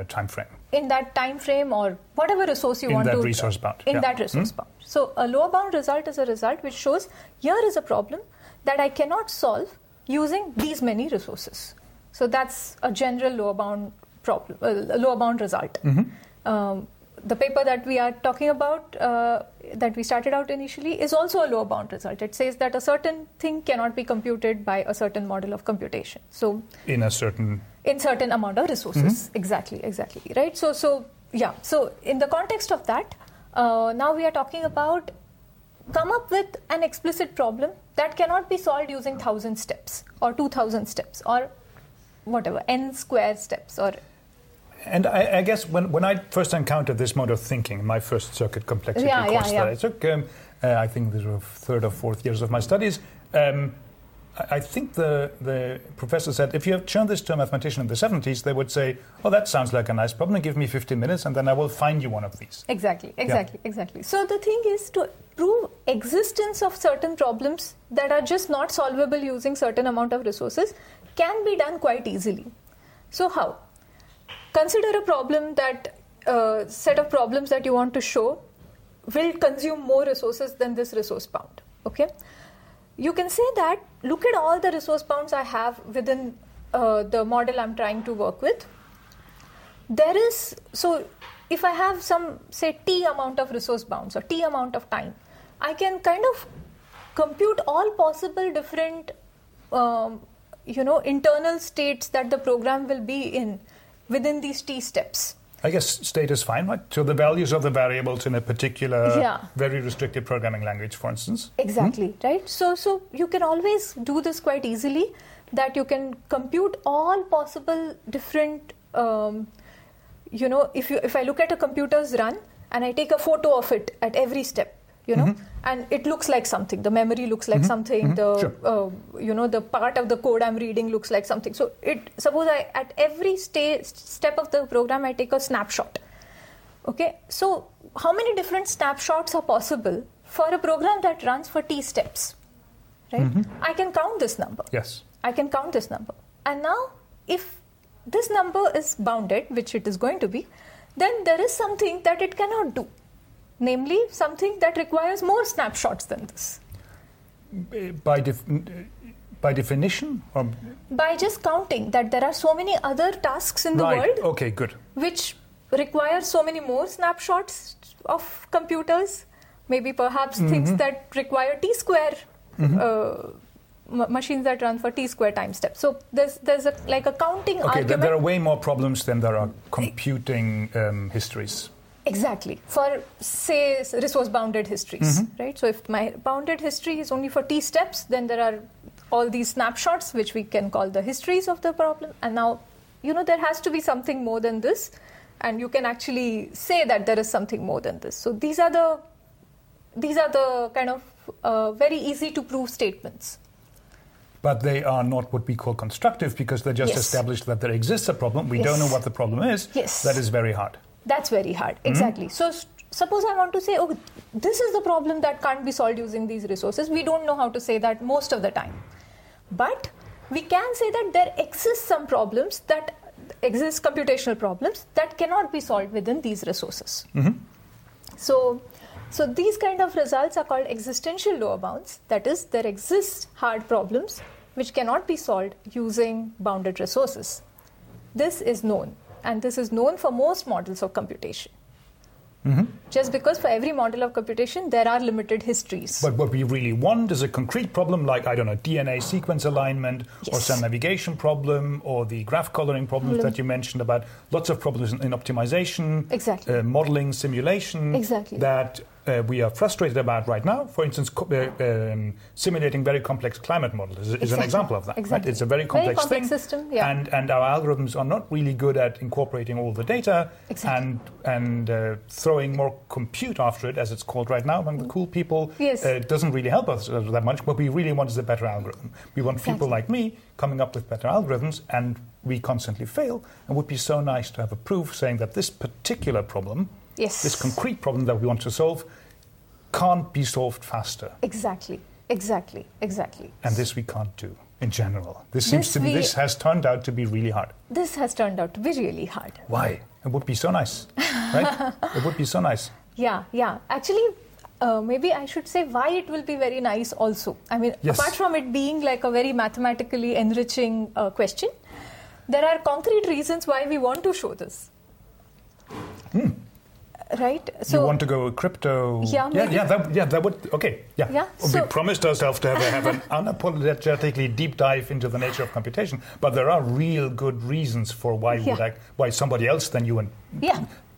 time frame. In that time frame or whatever resource you want to... In that resource bound. In that resource bound. So a lower bound result is a result which shows here is a problem that I cannot solve using these many resources. So that's a general lower bound problem, lower bound result. Mm-hmm. The paper that we are talking about, that we started out initially, is also a lower bound result. It says that a certain thing cannot be computed by a certain model of computation. So in certain amount of resources, mm-hmm. exactly, right? So in the context of that, now we are talking about come up with an explicit problem that cannot be solved using 1,000 steps or 2,000 steps or whatever n square steps or. And I guess when I first encountered this mode of thinking in my first circuit complexity course that I took, I think this was third or fourth years of my studies, I think the professor said, if you have shown this to a mathematician in the 70s, they would say, that sounds like a nice problem, give me 15 minutes and then I will find you one of these. Exactly. So the thing is to prove existence of certain problems that are just not solvable using certain amount of resources can be done quite easily. So how? Consider a problem that set of problems that you want to show will consume more resources than this resource bound. Okay, you can say that look at all the resource bounds I have within the model I'm trying to work with. So if I have some say t amount of resource bounds or t amount of time, I can kind of compute all possible different internal states that the program will be in within these t steps. I guess state is fine, right? So the values of the variables in a particular very restricted programming language, for instance. Exactly, right? So you can always do this quite easily, that you can compute all possible different, if I look at a computer's run and I take a photo of it at every step, and it looks like something. The memory looks like something. The part of the code I'm reading looks like something. So suppose at every step of the program, I take a snapshot. Okay. So how many different snapshots are possible for a program that runs for t steps? Right. Mm-hmm. I can count this number. Yes. And now, if this number is bounded, which it is going to be, then there is something that it cannot do. Namely, something that requires more snapshots than this. By definition? Or? By just counting that there are so many other tasks in the world. Okay, good. Which require so many more snapshots of computers. Maybe perhaps things that require T-square, machines that run for T-square time steps. So there's a counting argument. Okay, there are way more problems than there are computing histories. Exactly. For, say, resource-bounded histories, right? So if my bounded history is only for t steps, then there are all these snapshots, which we can call the histories of the problem. And now, there has to be something more than this. And you can actually say that there is something more than this. So these are the these are the kind of very easy to prove statements. But they are not what we call constructive because they just established that there exists a problem. We don't know what the problem is. Yes. That is very hard. That's very hard. Mm-hmm. Exactly. So suppose I want to say, oh, this is the problem that can't be solved using these resources. We don't know how to say that most of the time. But we can say that there exist some problems that exist, computational problems, that cannot be solved within these resources. Mm-hmm. So these kind of results are called existential lower bounds. That is, there exist hard problems which cannot be solved using bounded resources. This is known, and this is known for most models of computation. Mm-hmm. Just because for every model of computation, there are limited histories. But what we really want is a concrete problem like, I don't know, DNA sequence alignment or some navigation problem or the graph coloring problems that you mentioned about. Lots of problems in optimization, modeling, simulation that we are frustrated about right now. For instance, simulating very complex climate models is an example of that. Exactly. Right? It's a very complex thing. System, and our algorithms are not really good at incorporating all the data and throwing more compute after it, as it's called right now among the cool people. Yes. It doesn't really help us that much. What we really want is a better algorithm. We want people like me coming up with better algorithms, and we constantly fail. And it would be so nice to have a proof saying that this particular problem, this concrete problem that we want to solve, can't be solved faster. Exactly. And this we can't do in general. This has turned out to be really hard. This has turned out to be really hard. Why? It would be so nice, right? It would be so nice. Yeah. Actually, maybe I should say why it will be very nice also. I mean, apart from it being like a very mathematically enriching question, there are concrete reasons why we want to show this. Hmm. Right. So you want to go crypto? That would. Okay. Yeah. We promised ourselves to have an unapologetically deep dive into the nature of computation, but there are real good reasons for why why somebody else than you and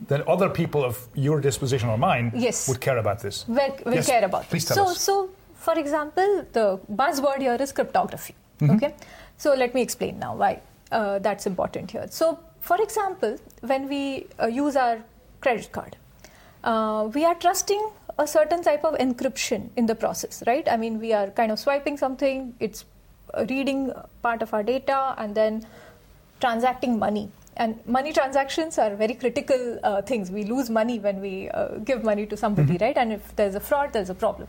than other people of your disposition or mine would care about this. Will care about. Please tell us. So for example, the buzzword here is cryptography. Mm-hmm. Okay. So let me explain now why that's important here. So for example, when we use our credit card, we are trusting a certain type of encryption in the process, right? I mean, we are kind of swiping something, it's reading part of our data, and then transacting money. And money transactions are very critical things. We lose money when we give money to somebody, right? And if there's a fraud, there's a problem.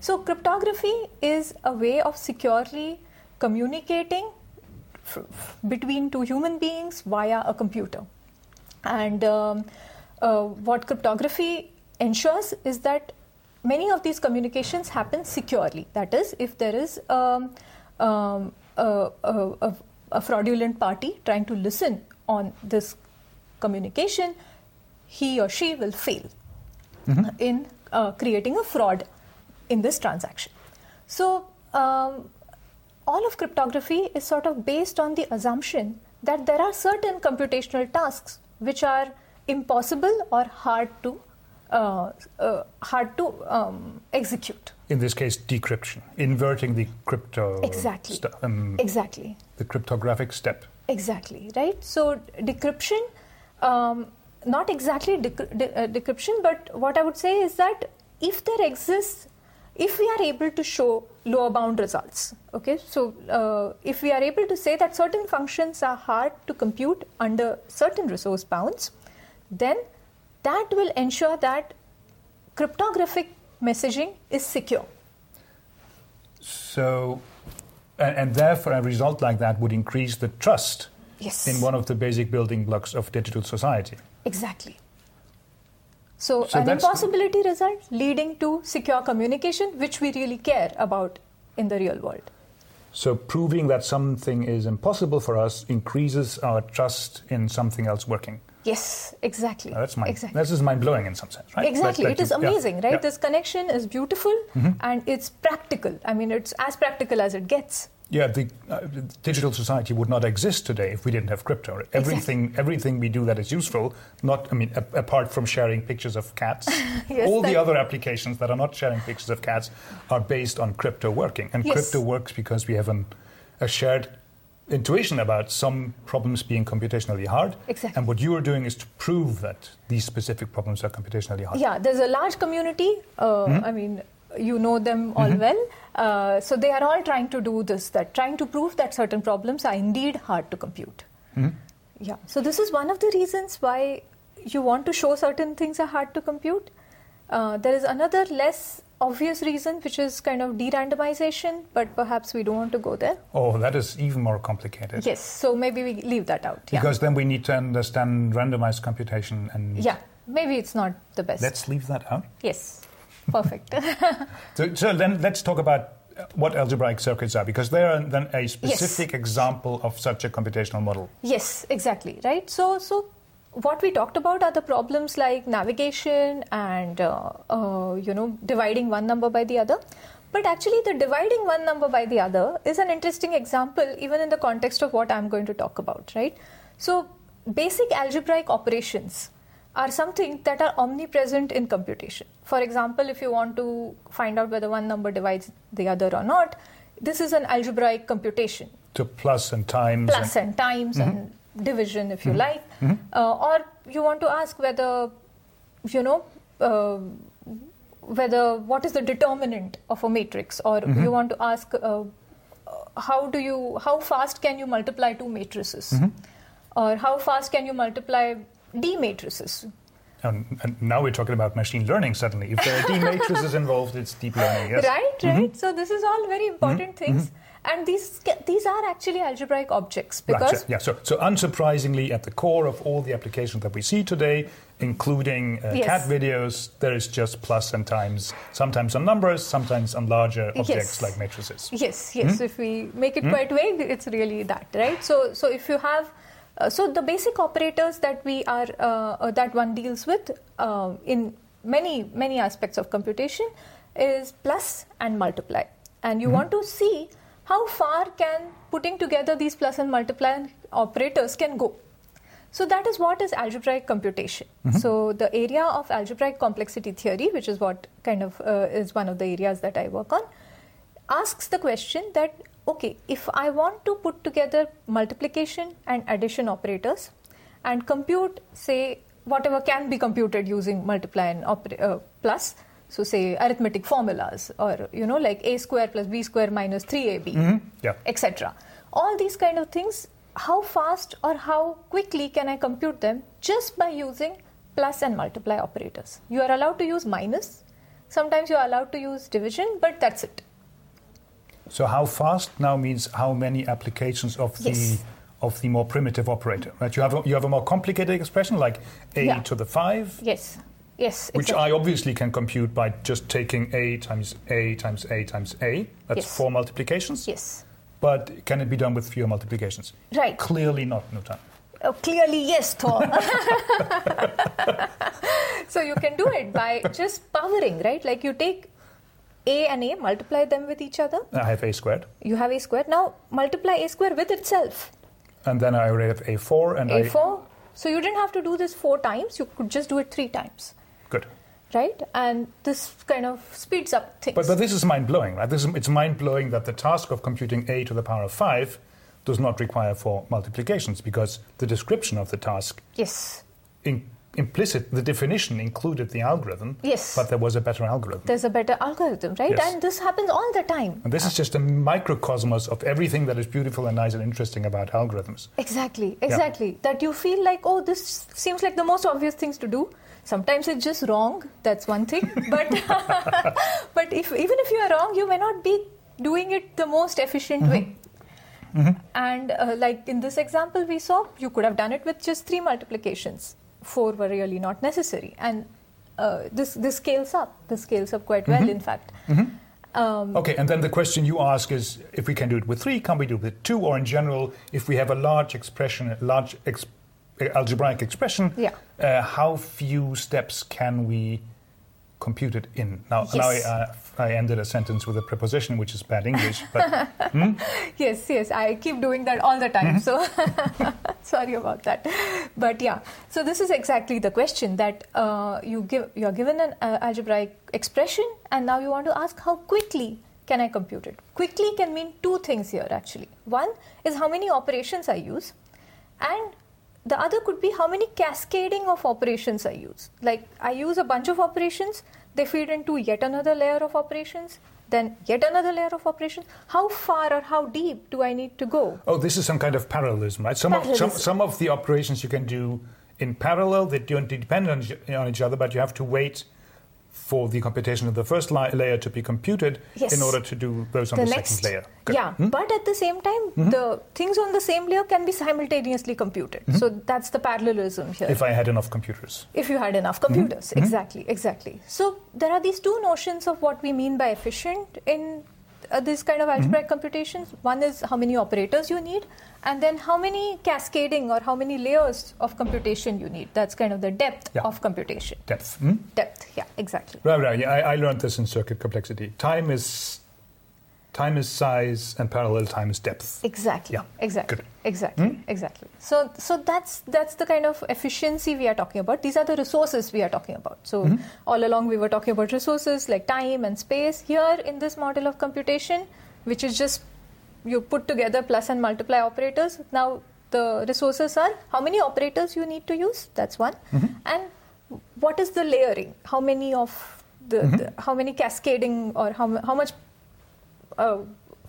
So cryptography is a way of securely communicating between two human beings via a computer. And what cryptography ensures is that many of these communications happen securely. That is, if there is a fraudulent party trying to listen on this communication, he or she will fail in creating a fraud in this transaction. So all of cryptography is sort of based on the assumption that there are certain computational tasks which are impossible or hard to execute. In this case, decryption, inverting the crypto the cryptographic step. Exactly, right? So decryption, not exactly decryption, but what I would say is that if we are able to show lower bound results, okay? So if we are able to say that certain functions are hard to compute under certain resource bounds, then that will ensure that cryptographic messaging is secure. So, and therefore a result like that would increase the trust in one of the basic building blocks of digital society. Exactly. So an impossibility result leading to secure communication, which we really care about in the real world. So proving that something is impossible for us increases our trust in something else working. Yes, exactly. Oh, this is mind-blowing in some sense, right? Exactly. It is amazing, right? Yeah. This connection is beautiful and it's practical. I mean, it's as practical as it gets. Yeah, the digital society would not exist today if we didn't have crypto. Everything we do that is useful, apart from sharing pictures of cats, all the other applications that are not sharing pictures of cats are based on crypto working. And crypto works because we have a shared intuition about some problems being computationally hard. Exactly. And what you are doing is to prove that these specific problems are computationally hard. Yeah, there's a large community. I mean, you know them all well. So they are all trying to do this, that trying to prove that certain problems are indeed hard to compute. Yeah. So this is one of the reasons why you want to show certain things are hard to compute. There is another less obvious reason, which is kind of de-randomization, but perhaps we don't want to go there. Oh, that is even more complicated. Yes, so maybe we leave that out. Because then we need to understand randomized computation and... Yeah, maybe it's not the best. Let's leave that out? Yes, perfect. So then let's talk about what algebraic circuits are, because they are then a specific example of such a computational model. Yes, exactly, right? So what we talked about are the problems like navigation and, dividing one number by the other. But actually, the dividing one number by the other is an interesting example, even in the context of what I'm going to talk about, right? So basic algebraic operations are something that are omnipresent in computation. For example, if you want to find out whether one number divides the other or not, this is an algebraic computation. To plus and times. Plus and times and division, if you like, or you want to ask whether, whether what is the determinant of a matrix, or you want to ask how fast can you multiply two matrices, or how fast can you multiply D matrices. And now we're talking about machine learning suddenly. If there are D matrices involved, it's deep learning. Yes. Right. So this is all very important things. And these are actually algebraic objects because... Right, so unsurprisingly, at the core of all the applications that we see today, including cat videos, there is just plus and times, sometimes on numbers, sometimes on larger objects like matrices. Yes. If we make it quite vague, it's really that, right? So if you have... so the basic operators that we are... that one deals with in many, many aspects of computation is plus and multiply. And you want to see... how far can putting together these plus and multiply operators can go. So that is what is algebraic computation. So the area of algebraic complexity theory, which is what kind of is one of the areas that I work on, asks the question that, okay, if I want to put together multiplication and addition operators and compute, say, whatever can be computed using multiply and plus, so say arithmetic formulas or, like a square plus b square minus 3ab, etc. All these kind of things, how fast or how quickly can I compute them just by using plus and multiply operators? You are allowed to use minus. Sometimes you are allowed to use division, but that's it. So how fast now means how many applications of the more primitive operator, right? You have a more complicated expression like a to the 5. Yes, exactly. Which I obviously can compute by just taking A times A times A times A. That's 4 multiplications. Yes. But can it be done with fewer multiplications? Right. Clearly not, Nutan. Oh, clearly, yes, Thor. So you can do it by just powering, right? Like you take A and A, multiply them with each other. I have A squared. You have A squared. Now multiply A squared with itself. And then I already have A4 and A4. So you didn't have to do this 4 times. You could just do it 3 times. Good. Right? And this kind of speeds up things. But this is mind-blowing, right? It's mind-blowing that the task of computing a to the power of 5 does not require 4 multiplications because the description of the task... Yes. Implicit, the definition included the algorithm. Yes. But there was a better algorithm. There's a better algorithm, right? Yes. And this happens all the time. And this is just a microcosmos of everything that is beautiful and nice and interesting about algorithms. Exactly. Yeah. That you feel like, oh, this seems like the most obvious things to do. Sometimes it's just wrong. That's one thing. But but even if you are wrong, you may not be doing it the most efficient way. And like in this example we saw, you could have done it with just 3 multiplications. 4 were really not necessary, and this scales up. This scales up quite well, in fact. Okay, and then the question you ask is: if we can do it with 3, can we do it with 2? Or in general, if we have a large expression, algebraic expression, how few steps can we compute it in? Now I ended a sentence with a preposition, which is bad English. But, Yes, I keep doing that all the time. So sorry about that. But yeah, so this is exactly the question that you are given an algebraic expression, and now you want to ask how quickly can I compute it? Quickly can mean two things here, actually. One is how many operations I use, and the other could be how many cascading of operations I use. Like, I use a bunch of operations, they feed into yet another layer of operations, then yet another layer of operations. How far or how deep do I need to go? Oh, this is some kind of parallelism, right? Some of the operations you can do in parallel, they don't depend on each other, but you have to wait for the computation of the first layer to be computed in order to do those on the second layer. Good. Yeah, but at the same time, the things on the same layer can be simultaneously computed. So that's the parallelism here. If I had enough computers. If you had enough computers, exactly. So there are these two notions of what we mean by efficient in this kind of algebraic computations. One is how many operators you need, and then how many cascading or how many layers of computation you need. That's kind of the depth of computation. Depth. Depth, yeah, exactly. Right. Yeah, I learned this in circuit complexity. Time is size, and parallel time is depth. Exactly. Yeah. Exactly. Good. Exactly. So that's the kind of efficiency we are talking about. These are the resources we are talking about. So all along we were talking about resources like time and space. Here in this model of computation, which is just you put together plus and multiply operators. Now the resources are how many operators you need to use. That's one. And what is the layering? How many of the how many cascading or how much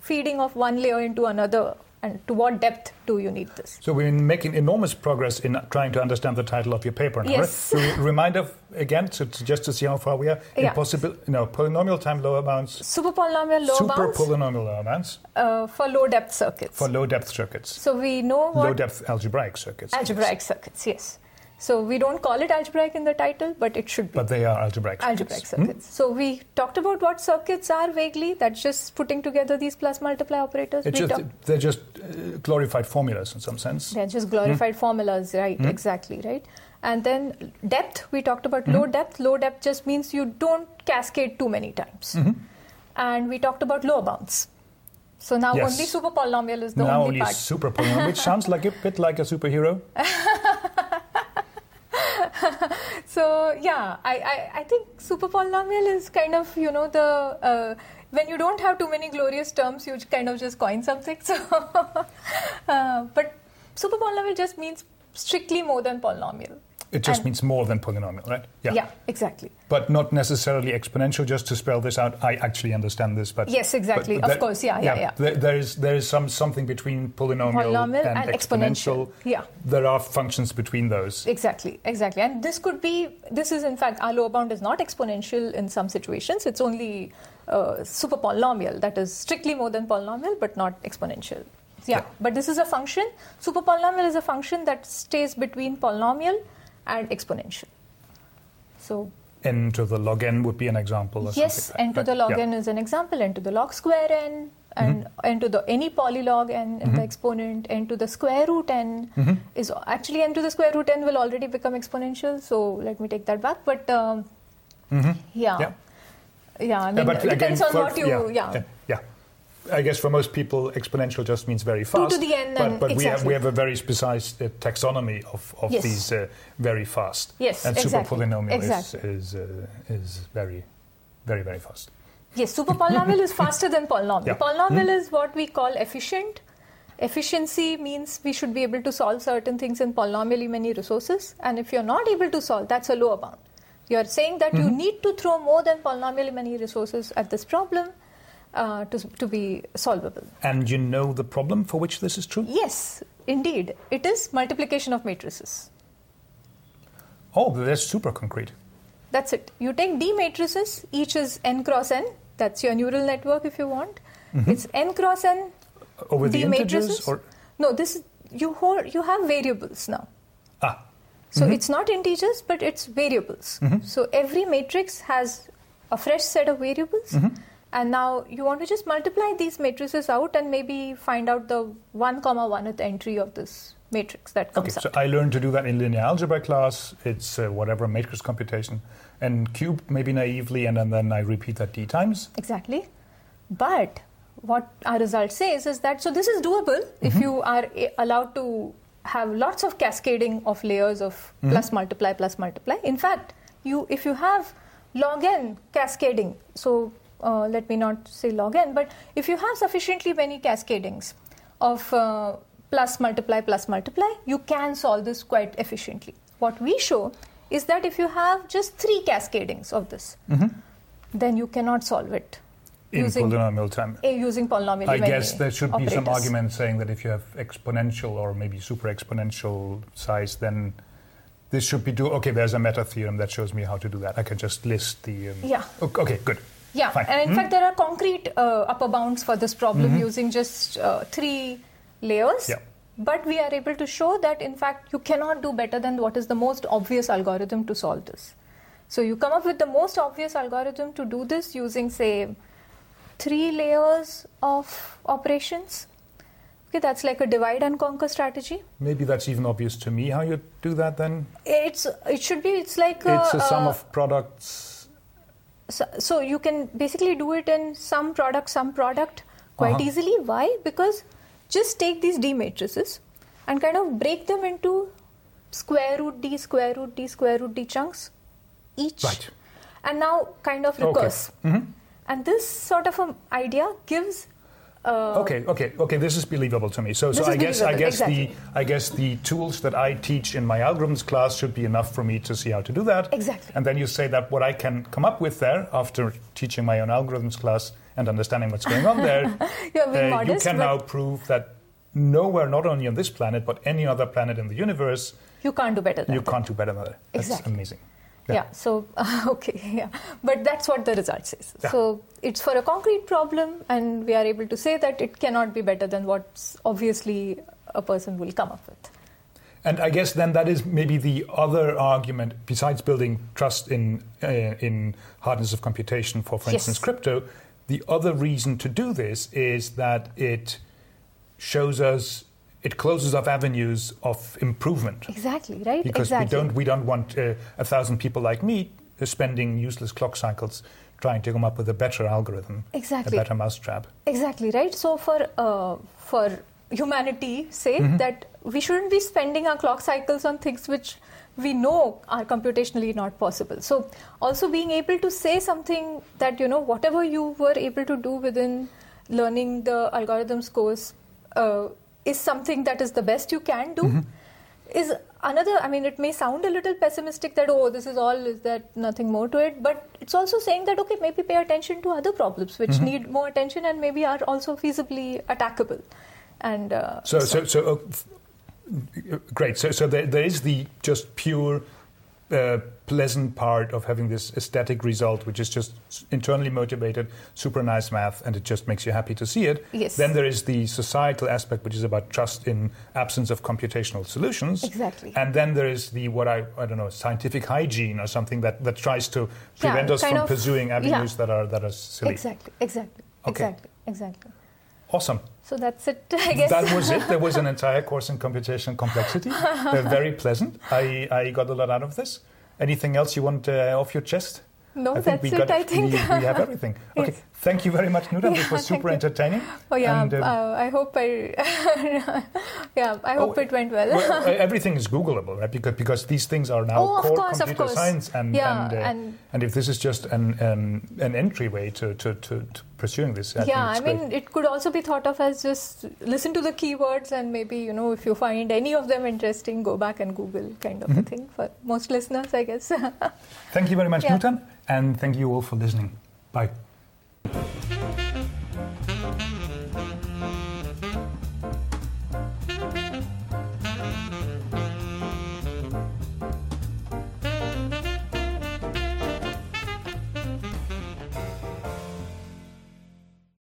feeding of one layer into another, and to what depth do you need this? So we're making enormous progress in trying to understand the title of your paper now, right? So remind us again, just to see how far we are, impossible, polynomial time low amounts. Super polynomial low amounts. For low-depth circuits. So we know what... Low-depth algebraic circuits. Algebraic circuits. So we don't call it algebraic in the title, but it should be. But they are algebraic circuits. So we talked about what circuits are vaguely. That's just putting together these plus multiply operators. They're just glorified formulas in some sense. They're just glorified formulas, right, exactly, right? And then depth, we talked about low depth. Low depth just means you don't cascade too many times. And we talked about low bounds. So now only super polynomial is the only part. Now only super polynomial, which sounds like a bit like a superhero. So, yeah, I think super polynomial is kind of, when you don't have too many glorious terms, you kind of just coin something. So, but super polynomial just means strictly more than polynomial. It just means more than polynomial, right? Yeah. Yeah, exactly. But not necessarily exponential. Just to spell this out, I actually understand this, but yes, exactly. But of course, yeah. There is something between polynomial and exponential. Yeah. There are functions between those. Exactly. And this is in fact our lower bound is not exponential in some situations. It's only super polynomial, that is strictly more than polynomial, but not exponential. Yeah. But this is a function. Super polynomial is a function that stays between polynomial and exponential. So n to the log n would be an example. N to the log n is an example, n to the log square n, and n to the any polylog n in the exponent, n to the square root n is actually n to the square root n will already become exponential. So let me take that back. But I mean, it depends on what you I guess for most people, exponential just means very fast. 2 to the n. But we have a very precise taxonomy of these very fast. Yes, and super polynomial is very, very, very fast. Yes, super polynomial is faster than polynomial. Yeah. Polynomial is what we call efficient. Efficiency means we should be able to solve certain things in polynomially many resources. And if you're not able to solve, that's a lower bound. You're saying that you need to throw more than polynomially many resources at this problem to be solvable. And you know the problem for which this is true? Yes, indeed. It is multiplication of matrices. Oh, that's super concrete. That's it. You take D matrices, each is n cross n. That's your neural network if you want. It's n cross n over D the matrices. Or? No, you have variables now. So it's not integers, but it's variables. So every matrix has a fresh set of variables. And now you want to just multiply these matrices out and maybe find out the 1,1th entry of this matrix that comes out. Okay, so I learned to do that in linear algebra class. It's whatever matrix computation and cube, maybe naively, and then I repeat that d times. Exactly. But what our result says is that, so this is doable if you are allowed to have lots of cascading of layers of plus multiply. In fact, if you have log n cascading, so let me not say log n, but if you have sufficiently many cascadings of plus, multiply, you can solve this quite efficiently. What we show is that if you have just 3 cascadings of this, then you cannot solve it. Using polynomial I guess there should operators. Be some argument saying that if you have exponential or maybe super exponential size, then this should be do. Okay, there's a meta theorem that shows me how to do that. I can just list the... Okay, good. Yeah, fine. And in fact, there are concrete upper bounds for this problem using just 3 layers. Yeah. But we are able to show that, in fact, you cannot do better than what is the most obvious algorithm to solve this. So you come up with the most obvious algorithm to do this using, say, 3 layers of operations. Okay, that's like a divide and conquer strategy. Maybe that's even obvious to me how you do that then. It's a sum of products. So you can basically do it in sum product quite easily. Why? Because just take these D matrices and kind of break them into square root D chunks each. Right. And now kind of recurse. Okay. And this sort of an idea gives... This is believable to me. So I guess the tools that I teach in my algorithms class should be enough for me to see how to do that. Exactly. And then you say that what I can come up with there after teaching my own algorithms class and understanding what's going on there, you can now prove that nowhere, not only on this planet, but any other planet in the universe, you can't do better than that. That's exactly. Amazing. But that's what the result says. Yeah. So it's for a concrete problem, and we are able to say that it cannot be better than what's obviously a person will come up with. And I guess then that is maybe the other argument, besides building trust in hardness of computation for instance, crypto, the other reason to do this is that it shows us, it closes off avenues of improvement. Exactly, right? Because we don't want 1,000 people like me spending useless clock cycles trying to come up with a better algorithm, a better mousetrap. Exactly, right? So for humanity's sake, that we shouldn't be spending our clock cycles on things which we know are computationally not possible. So also being able to say something that, whatever you were able to do within learning the algorithms course, is something that is the best you can do, is another. I mean, it may sound a little pessimistic that, is that nothing more to it, but it's also saying that, maybe pay attention to other problems which need more attention and maybe are also feasibly attackable. And great. So there is the just pure pleasant part of having this aesthetic result, which is just internally motivated, super nice math, and it just makes you happy to see it. Yes. Then there is the societal aspect, which is about trust in absence of computational solutions. Exactly. And then there is the, what I don't know, scientific hygiene or something that tries to prevent us from pursuing avenues that are silly. Exactly. Awesome. So that's it, I guess. That was it. There was an entire course in computation complexity. They're very pleasant. I got a lot out of this. Anything else you want off your chest? No, I think we have everything. Okay, yes. Thank you very much, Nutan. This was super entertaining. Oh yeah, and, I hope it went well. Well, everything is Googleable, right? Because these things are now core computer science, and if this is just an entryway to pursuing this, I mean, it could also be thought of as just listen to the keywords and maybe if you find any of them interesting, go back and Google kind of a thing for most listeners, I guess. Thank you very much, Nutan. And thank you all for listening. Bye.